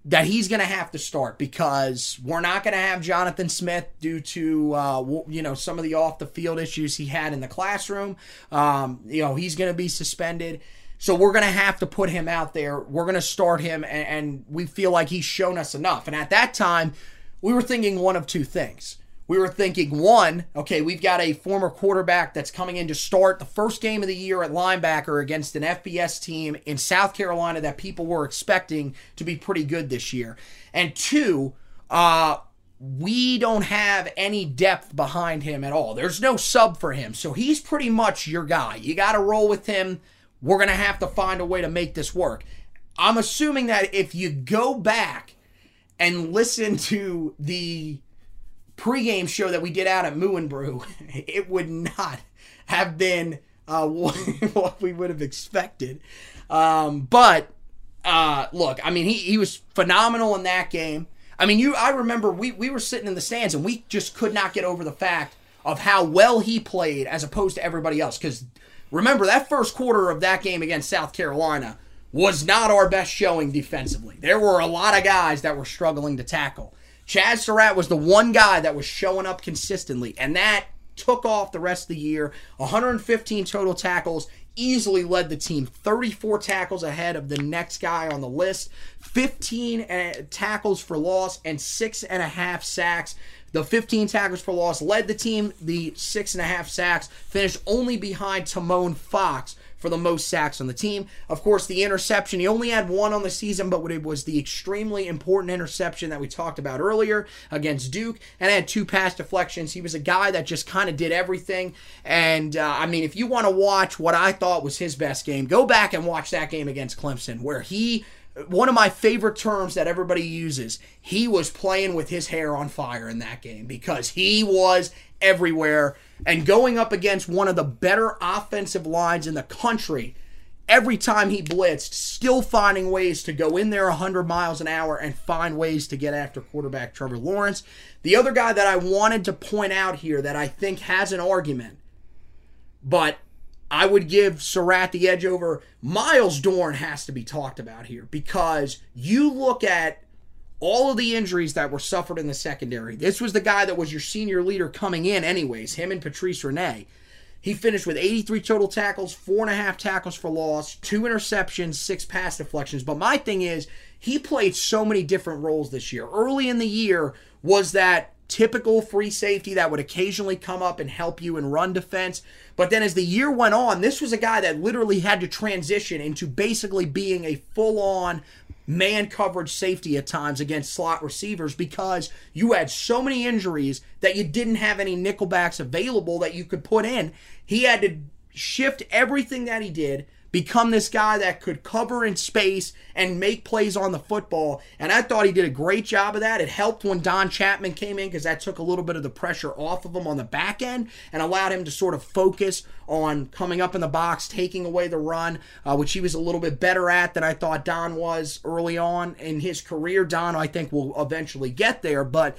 that he's going to have to start because we're not going to have Jonathan Smith due to, you know, some of the off-the-field issues he had in the classroom. You know, he's going to be suspended. So we're going to have to put him out there. We're going to start him, and we feel like he's shown us enough. And at that time, we were thinking one of two things. We were thinking, one, okay, we've got a former quarterback that's coming in to start the first game of the year at linebacker against an FBS team in South Carolina that people were expecting to be pretty good this year. And two, we don't have any depth behind him at all. There's no sub for him. So he's pretty much your guy. You got to roll with him. We're going to have to find a way to make this work. I'm assuming that if you go back and listen to the pregame show that we did out at Moo and Brew, it would not have been what we would have expected. Look, I mean, he was phenomenal in that game. I mean, I remember we were sitting in the stands and we just could not get over the fact of how well he played as opposed to everybody else. Because remember, that first quarter of that game against South Carolina was not our best showing defensively. There were a lot of guys that were struggling to tackle. Chazz Surratt was the one guy that was showing up consistently, and that took off the rest of the year. 115 total tackles, easily led the team, 34 tackles ahead of the next guy on the list, 15 tackles for loss, and 6.5 sacks. The 15 tackles for loss led the team. The 6.5 sacks finished only behind Timone Fox for the most sacks on the team. Of course, the interception, he only had one on the season, but it was the extremely important interception that we talked about earlier against Duke, and had 2 pass deflections. He was a guy that just kind of did everything. And, I mean, if you want to watch what I thought was his best game, go back and watch that game against Clemson where he... One of my favorite terms that everybody uses, he was playing with his hair on fire in that game because he was everywhere. And going up against one of the better offensive lines in the country, every time he blitzed, still finding ways to go in there 100 miles an hour and find ways to get after quarterback Trevor Lawrence. The other guy that I wanted to point out here that I think has an argument, but I would give Surratt the edge over. Miles Dorn has to be talked about here because you look at all of the injuries that were suffered in the secondary. This was the guy that was your senior leader coming in anyways, him and Patrice Rene. He finished with 83 total tackles, 4.5 tackles for loss, 2 interceptions, 6 pass deflections. But my thing is, he played so many different roles this year. Early in the year was that typical free safety that would occasionally come up and help you in run defense. But then as the year went on, this was a guy that literally had to transition into basically being a full-on man coverage safety at times against slot receivers because you had so many injuries that you didn't have any nickelbacks available that you could put in. He had to shift everything that he did, become this guy that could cover in space and make plays on the football. And I thought he did a great job of that. It helped when Don Chapman came in because that took a little bit of the pressure off of him on the back end and allowed him to sort of focus on coming up in the box, taking away the run, which he was a little bit better at than I thought Don was early on in his career. Don, I think, will eventually get there. But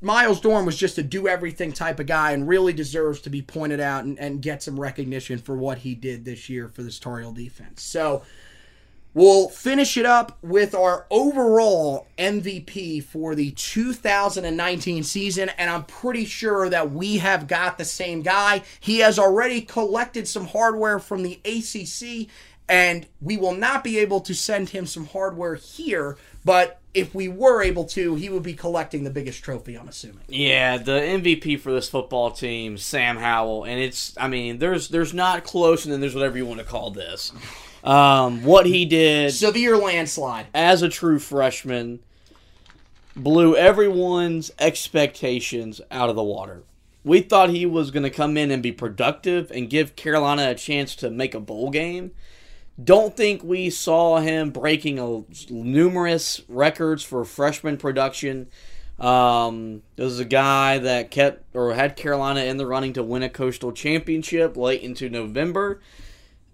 Miles Dorn was just a do-everything type of guy and really deserves to be pointed out and get some recognition for what he did this year for this tournament defense. So We'll finish it up with our overall MVP for the 2019 season, and I'm pretty sure that we have got the same guy. He has already collected some hardware from the ACC, and we will not be able to send him some hardware here, but if we were able to, he would be collecting the biggest trophy, I'm assuming. Yeah, the MVP for this football team, Sam Howell, and it's, I mean, there's not close, and then there's whatever you want to call this. What he did. Severe landslide. As a true freshman, blew everyone's expectations out of the water. We thought he was going to come in and be productive and give Carolina a chance to make a bowl game. Don't think we saw him breaking numerous records for freshman production. This is a guy that had Carolina in the running to win a coastal championship late into November.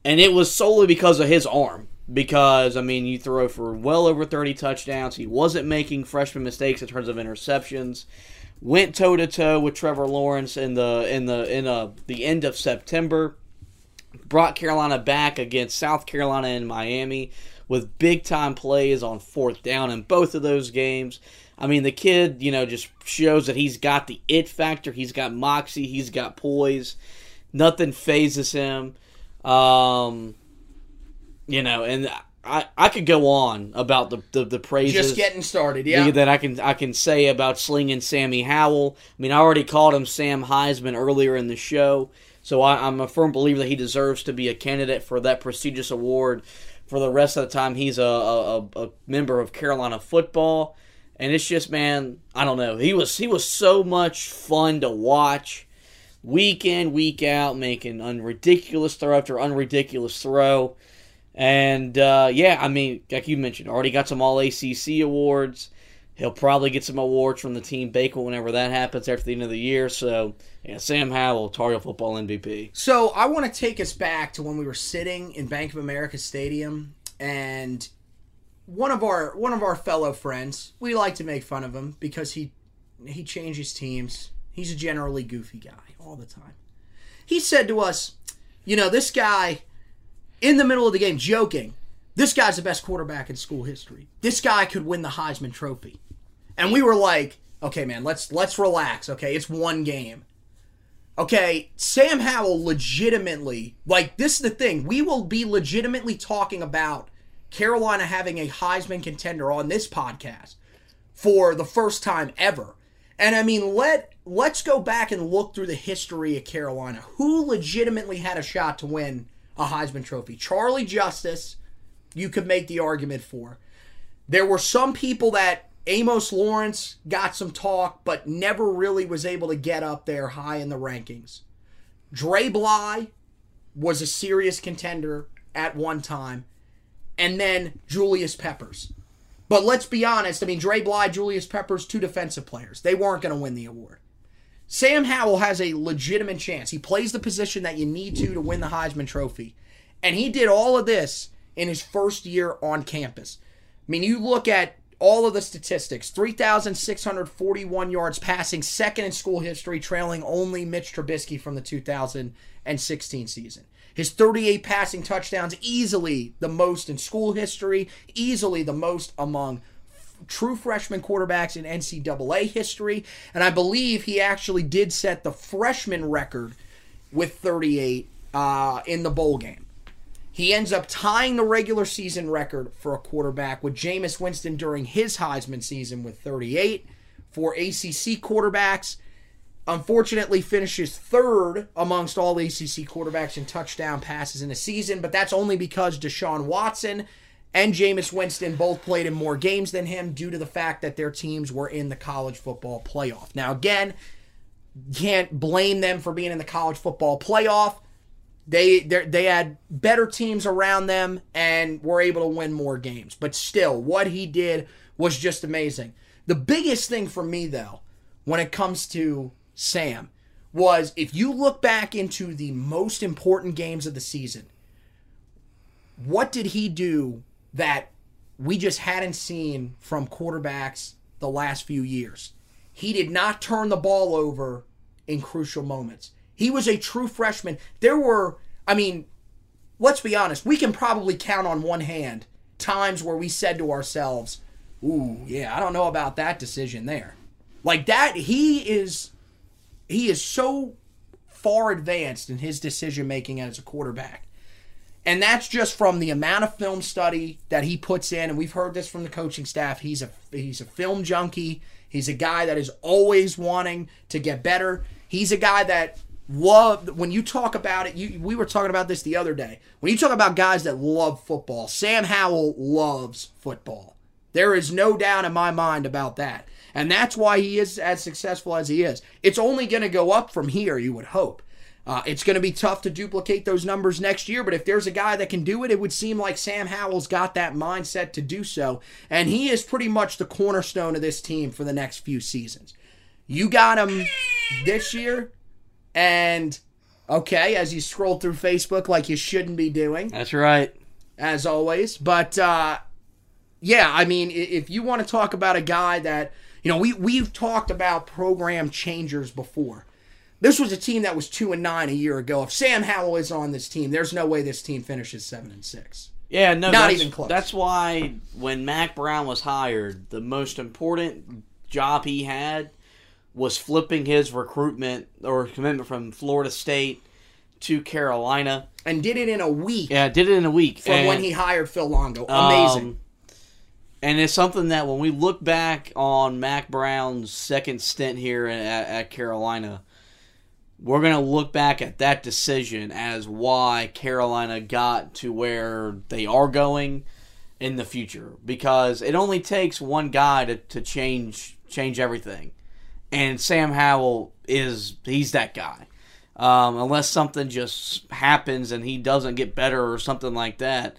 And it was solely because of his arm. Because, I mean, you throw for well over 30 touchdowns. He wasn't making freshman mistakes in terms of interceptions. Went toe-to-toe with Trevor Lawrence in the end of September. Brought Carolina back against South Carolina and Miami with big-time plays on fourth down in both of those games. I mean, the kid, you know, just shows that he's got the it factor. He's got moxie. He's got poise. Nothing phases him. You know, and I could go on about the praises. Just getting started, yeah. That I can say about slinging Sammy Howell. I mean, I already called him Sam Heisman earlier in the show, so I'm a firm believer that he deserves to be a candidate for that prestigious award for the rest of the time he's a member of Carolina football. And it's just, man, I don't know. He was so much fun to watch. Week in, week out, making unridiculous throw after unridiculous throw. And, yeah, I mean, like you mentioned, already got some All-ACC awards. He'll probably get some awards from the team Baker whenever that happens after the end of the year. So, yeah, Sam Howell, Tar Heel football MVP. So, I want to take us back to when we were sitting in Bank of America Stadium, and one of our fellow friends, we like to make fun of him because he changes teams. He's a generally goofy guy all the time. He said to us, you know, this guy, in the middle of the game, joking, this guy's the best quarterback in school history. This guy could win the Heisman Trophy. And we were like, okay, man, let's relax, okay? It's one game. Okay, Sam Howell legitimately, like, this is the thing. We will be legitimately talking about Carolina having a Heisman contender on this podcast for the first time ever. And, I mean, let's go back and look through the history of Carolina. Who legitimately had a shot to win a Heisman Trophy? Charlie Justice, you could make the argument for. There were some people that Amos Lawrence got some talk, but never really was able to get up there high in the rankings. Dre Bly was a serious contender at one time. And then Julius Peppers. But let's be honest, I mean, Dre Bly, Julius Peppers, two defensive players. They weren't going to win the award. Sam Howell has a legitimate chance. He plays the position that you need to win the Heisman Trophy. And he did all of this in his first year on campus. I mean, you look at all of the statistics. 3,641 yards passing, second in school history, trailing only Mitch Trubisky from the 2016 season. His 38 passing touchdowns, easily the most in school history, easily the most among true freshman quarterbacks in NCAA history. And I believe he actually did set the freshman record with 38 in the bowl game. He ends up tying the regular season record for a quarterback with Jameis Winston during his Heisman season with 38 for ACC quarterbacks. Unfortunately, finishes third amongst all ACC quarterbacks in touchdown passes in a season, but that's only because Deshaun Watson and Jameis Winston both played in more games than him due to the fact that their teams were in the college football playoff. Now, again, can't blame them for being in the college football playoff. They had better teams around them and were able to win more games. But still, what he did was just amazing. The biggest thing for me, though, when it comes to Sam, was if you look back into the most important games of the season, what did he do that we just hadn't seen from quarterbacks the last few years? He did not turn the ball over in crucial moments. He was a true freshman. There were, I mean, let's be honest, we can probably count on one hand times where we said to ourselves, ooh, yeah, I don't know about that decision there. Like that, he is so far advanced in his decision-making as a quarterback. And that's just from the amount of film study that he puts in. And we've heard this from the coaching staff. He's a film junkie. He's a guy that is always wanting to get better. He's a guy that loved, when you talk about it, we were talking about this the other day. When you talk about guys that love football, Sam Howell loves football. There is no doubt in my mind about that. And that's why he is as successful as he is. It's only going to go up from here, you would hope. It's going to be tough to duplicate those numbers next year, but if there's a guy that can do it, it would seem like Sam Howell's got that mindset to do so, and he is pretty much the cornerstone of this team for the next few seasons. You got him this year, and, okay, as you scroll through Facebook like you shouldn't be doing. That's right. As always. But, yeah, I mean, if you want to talk about a guy that, you know, we've talked about program changers before. This was a team that was 2-9 a year ago. If Sam Howell is on this team, there's no way this team finishes 7-6. Yeah, no, not even close. That's why when Mack Brown was hired, the most important job he had was flipping his recruitment or commitment from Florida State to Carolina, and did it in a week. Yeah, did it in a week from when he hired Phil Longo. Amazing. And it's something that when we look back on Mack Brown's second stint here at Carolina, we're going to look back at that decision as why Carolina got to where they are going in the future. Because it only takes one guy to change everything. And Sam Howell he's that guy. Unless something just happens and he doesn't get better or something like that,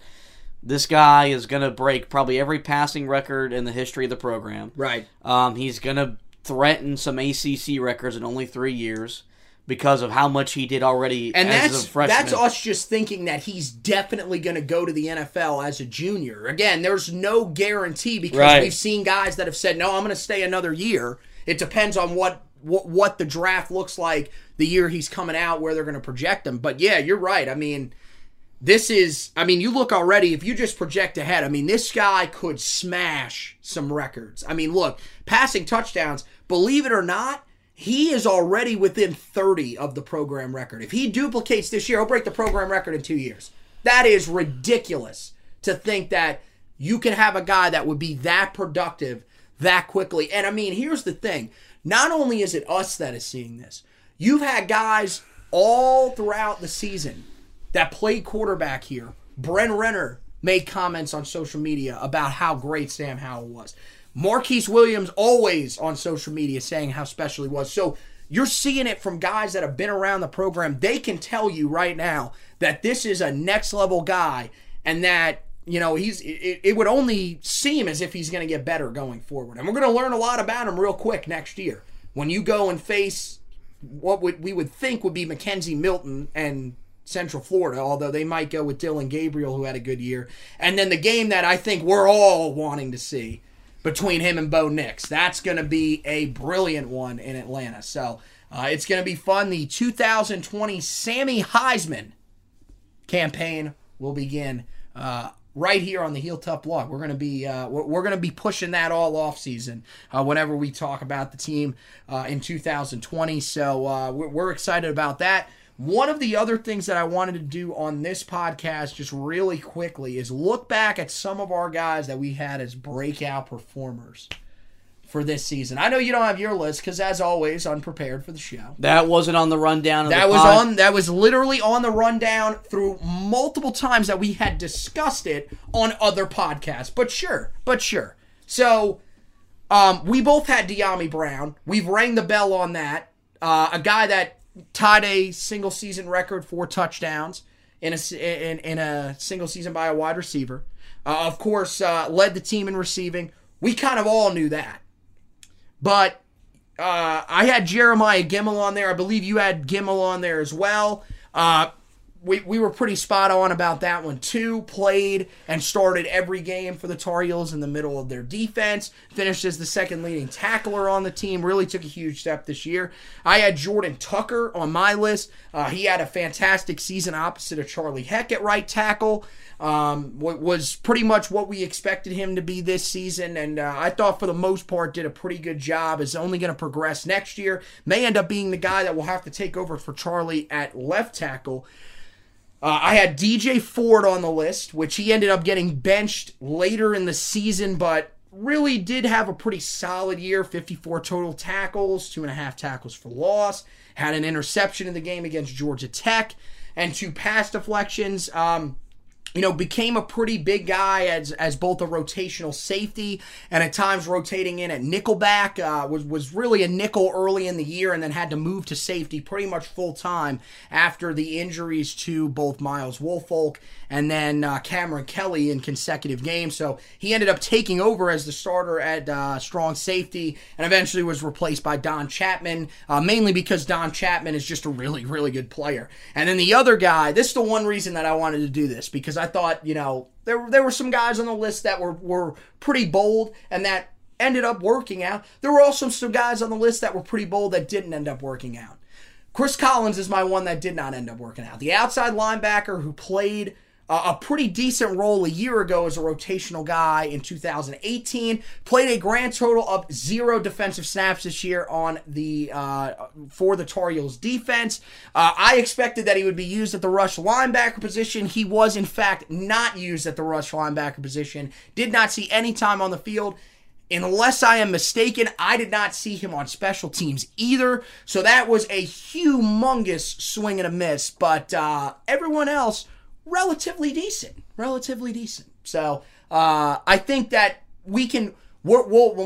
this guy is going to break probably every passing record in the history of the program. Right. He's going to threaten some ACC records in only 3 years. Because of how much he did already as a freshman. And that's us just thinking that he's definitely going to go to the NFL as a junior. Again, there's no guarantee because we've seen guys that have said, no, I'm going to stay another year. It depends on what the draft looks like the year he's coming out, where they're going to project him. But, yeah, you're right. I mean, you look already, if you just project ahead, I mean, this guy could smash some records. I mean, look, passing touchdowns, believe it or not, he is already within 30 of the program record. If he duplicates this year, he'll break the program record in 2 years. That is ridiculous to think that you can have a guy that would be that productive that quickly. And, I mean, here's the thing. Not only is it us that is seeing this, you've had guys all throughout the season that played quarterback here. Bren Renner made comments on social media about how great Sam Howell was. Marquise Williams always on social media saying how special he was. So you're seeing it from guys that have been around the program. They can tell you right now that this is a next-level guy and that, you know, it would only seem as if he's going to get better going forward. And we're going to learn a lot about him real quick next year when you go and face what we would think would be Mackenzie Milton and Central Florida, although they might go with Dylan Gabriel, who had a good year. And then the game that I think we're all wanting to see between him and Bo Nix. That's going to be a brilliant one in Atlanta. So it's going to be fun. The 2020 Sammy Heisman campaign will begin right here on the Heel Tough Blog. We're going to be we're going to be pushing that all off season whenever we talk about the team in 2020. So we're excited about that. One of the other things that I wanted to do on this podcast just really quickly is look back at some of our guys that we had as breakout performers for this season. I know you don't have your list because, as always, unprepared for the show. That wasn't on the rundown of the pod. That was literally on the rundown through multiple times that we had discussed it on other podcasts. But sure. So we both had Dyami Brown. We've rang the bell on that. A guy that tied a single-season record for touchdowns in a single season by a wide receiver. Of course, led the team in receiving. We kind of all knew that. But I had Jeremiah Gimmel on there. I believe you had Gimmel on there as well. we were pretty spot on about that one too. Played and started every game for the Tar Heels in the middle of their defense. Finished as the second leading tackler on the team. Really took a huge step this year. I had Jordan Tucker on my list. He had a fantastic season opposite of Charlie Heck at right tackle. Was pretty much what we expected him to be this season, and I thought for the most part did a pretty good job. Is only going to progress next year. May end up being the guy that will have to take over for Charlie at left tackle. I had DJ Ford on the list, which he ended up getting benched later in the season, but really did have a pretty solid year. 54 total tackles, 2.5 tackles for loss, had an interception in the game against Georgia Tech, and 2 pass deflections. Became a pretty big guy as both a rotational safety and at times rotating in at nickelback. Was really a nickel early in the year and then had to move to safety pretty much full-time after the injuries to both Miles Wolfolk and then Cameron Kelly in consecutive games. So he ended up taking over as the starter at strong safety and eventually was replaced by Don Chapman, mainly because Don Chapman is just a really, really good player. And then the other guy, this is the one reason that I wanted to do this, because I thought, there were some guys on the list that were pretty bold and that ended up working out. There were also some guys on the list that were pretty bold that didn't end up working out. Chris Collins is my one that did not end up working out. The outside linebacker who played a pretty decent role a year ago as a rotational guy in 2018, played a grand total of 0 defensive snaps this year for the Tar Heels defense. I expected that he would be used at the rush linebacker position. He was, in fact, not used at the rush linebacker position. Did not see any time on the field. Unless I am mistaken, I did not see him on special teams either. So that was a humongous swing and a miss. But everyone else, relatively decent. So I think that when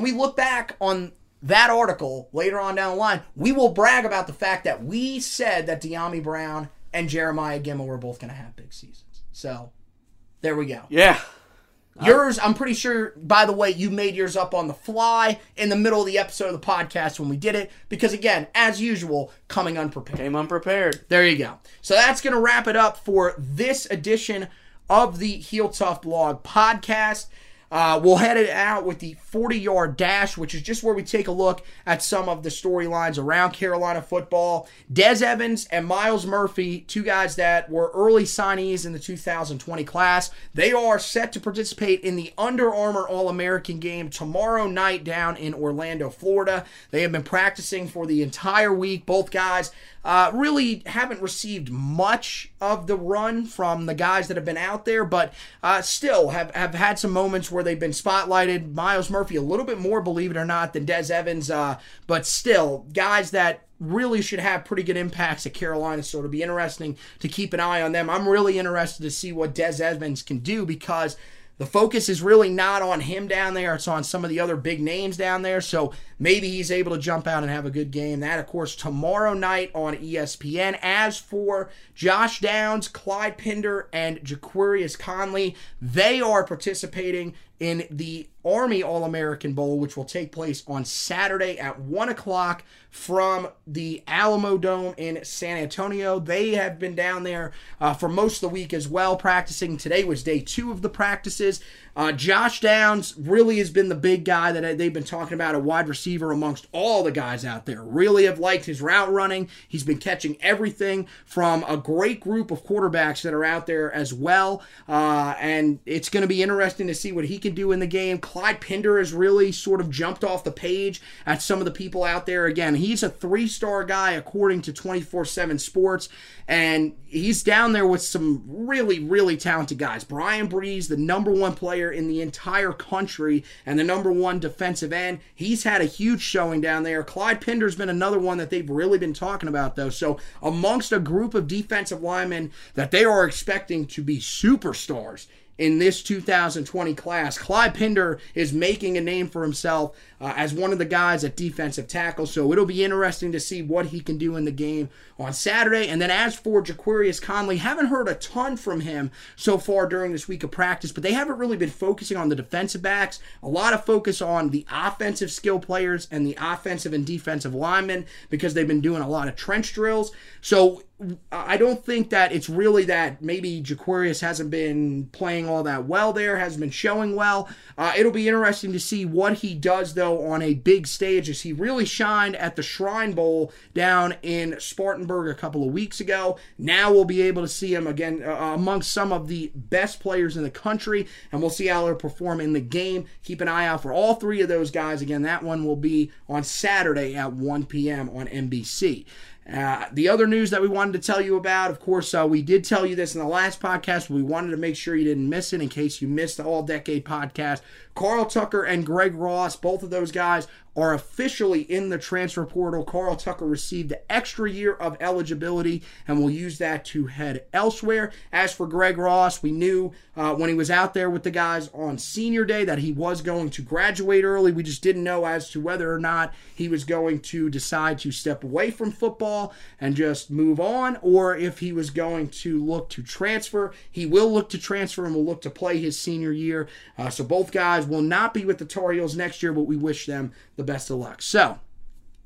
we look back on that article later on down the line, we will brag about the fact that we said that Dyami Brown and Jeremiah Gimmel were both going to have big seasons. So there we go. Yeah. Yours, I'm pretty sure, by the way, you made yours up on the fly in the middle of the episode of the podcast when we did it. Because, again, as usual, coming unprepared. Came unprepared. There you go. So that's going to wrap it up for this edition of the Heel Tough Blog podcast. We'll head it out with the 40-yard dash, which is just where we take a look at some of the storylines around Carolina football. Dez Evans and Miles Murphy, two guys that were early signees in the 2020 class. They are set to participate in the Under Armour All-American game tomorrow night down in Orlando, Florida. They have been practicing for the entire week. Both guys really haven't received much of the run from the guys that have been out there, but still have had some moments where they've been spotlighted. Miles Murphy a little bit more, believe it or not, than Dez Evans, but still, guys that really should have pretty good impacts at Carolina, so it'll be interesting to keep an eye on them. I'm really interested to see what Dez Evans can do because the focus is really not on him down there. It's on some of the other big names down there. So maybe he's able to jump out and have a good game. That, of course, tomorrow night on ESPN. As for Josh Downs, Clyde Pinder, and Jaquarius Conley, they are participating in the Army All-American Bowl, which will take place on Saturday at 1 o'clock from the Alamo Dome in San Antonio. They have been down there for most of the week as well, practicing. Today was day 2 of the practices. Josh Downs really has been the big guy that they've been talking about, a wide receiver amongst all the guys out there. Really have liked his route running. He's been catching everything from a great group of quarterbacks that are out there as well, and it's going to be interesting to see what he can do in the game. Clyde Pinder has really sort of jumped off the page at some of the people out there. Again, he's a 3-star guy according to 24/7 Sports, and he's down there with some really, really talented guys. Brian Brees, the number one player in the entire country and the number one defensive end. He's had a huge showing down there. Clyde Pinder's been another one that they've really been talking about, though. So amongst a group of defensive linemen that they are expecting to be superstars in this 2020 class, Clyde Pinder is making a name for himself as one of the guys at defensive tackle, so it'll be interesting to see what he can do in the game on Saturday. And then as for Jaquarius Conley, haven't heard a ton from him so far during this week of practice, but they haven't really been focusing on the defensive backs. A lot of focus on the offensive skill players and the offensive and defensive linemen because they've been doing a lot of trench drills. So I don't think that it's really that maybe Ja'Quarius hasn't been playing all that well there, hasn't been showing well. It'll be interesting to see what he does, though, on a big stage, as he really shined at the Shrine Bowl down in Spartanburg a couple of weeks ago. Now we'll be able to see him again amongst some of the best players in the country, and we'll see how they'll perform in the game. Keep an eye out for all three of those guys. Again, that one will be on Saturday at 1 p.m. on NBC. The other news that we wanted to tell you about, of course, we did tell you this in the last podcast. We wanted to make sure you didn't miss it in case you missed the All-Decade podcast. Carl Tucker and Greg Ross, both of those guys, are officially in the transfer portal. Carl Tucker received the extra year of eligibility and will use that to head elsewhere. As for Greg Ross, we knew when he was out there with the guys on senior day that he was going to graduate early. We just didn't know as to whether or not he was going to decide to step away from football and just move on, or if he was going to look to transfer. He will look to transfer and will look to play his senior year. So both guys will not be with the Tar Heels next year, but we wish them the best of luck. So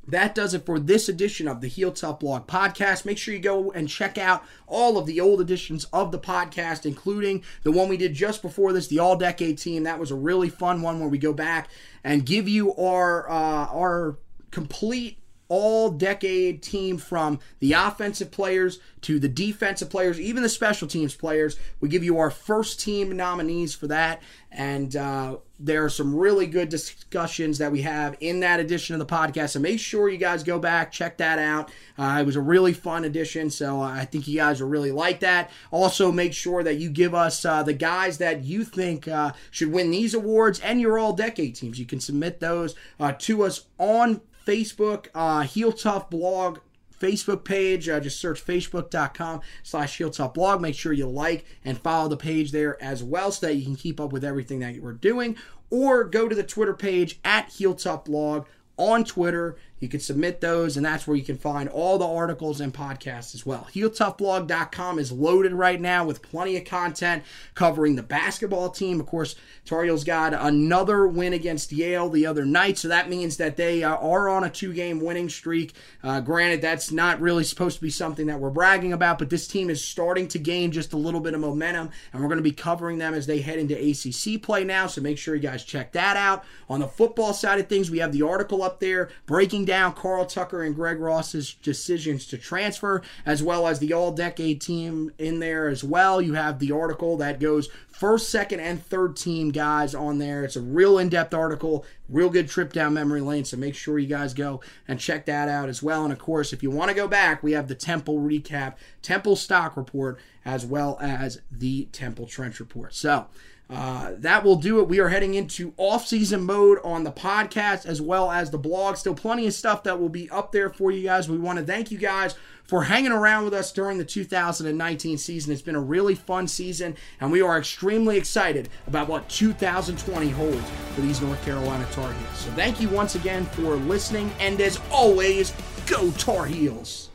that does it for this edition of the Heel Tough Blog Podcast. Make sure you go and check out all of the old editions of the podcast, including the one we did just before this, the All-Decade Team. That was a really fun one where we go back and give you our complete All-Decade Team, from the offensive players to the defensive players, even the special teams players. We give you our first team nominees for that, and there are some really good discussions that we have in that edition of the podcast. So make sure you guys go back, check that out. It was a really fun edition, so I think you guys will really like that. Also, make sure that you give us the guys that you think should win these awards and your All-Decade Teams. You can submit those to us on Facebook, Heel Tough Blog Facebook page. Just search facebook.com/HeelToughBlog. Make sure you like and follow the page there as well so that you can keep up with everything that we're doing. Or go to the Twitter page at Heel Tough Blog on Twitter. You can submit those, and that's where you can find all the articles and podcasts as well. HeelToughBlog.com is loaded right now with plenty of content covering the basketball team. Of course, Tar Heels got another win against Yale the other night, so that means that they are on a two-game winning streak. Granted, that's not really supposed to be something that we're bragging about, but this team is starting to gain just a little bit of momentum, and we're going to be covering them as they head into ACC play now, so make sure you guys check that out. On the football side of things, we have the article up there breaking down Carl Tucker and Greg Ross's decisions to transfer, as well as the All-Decade Team in there as well. You have the article that goes first, second, and third team guys on there. It's a real in-depth article, real good trip down memory lane, so make sure you guys go and check that out as well. And, of course, if you want to go back, we have the Temple recap, Temple stock report, as well as the Temple trench report. So that will do it. We are heading into off-season mode on the podcast as well as the blog. Still plenty of stuff that will be up there for you guys. We want to thank you guys for hanging around with us during the 2019 season. It's been a really fun season, and we are extremely excited about what 2020 holds for these North Carolina Tar Heels. So thank you once again for listening, and as always, go Tar Heels!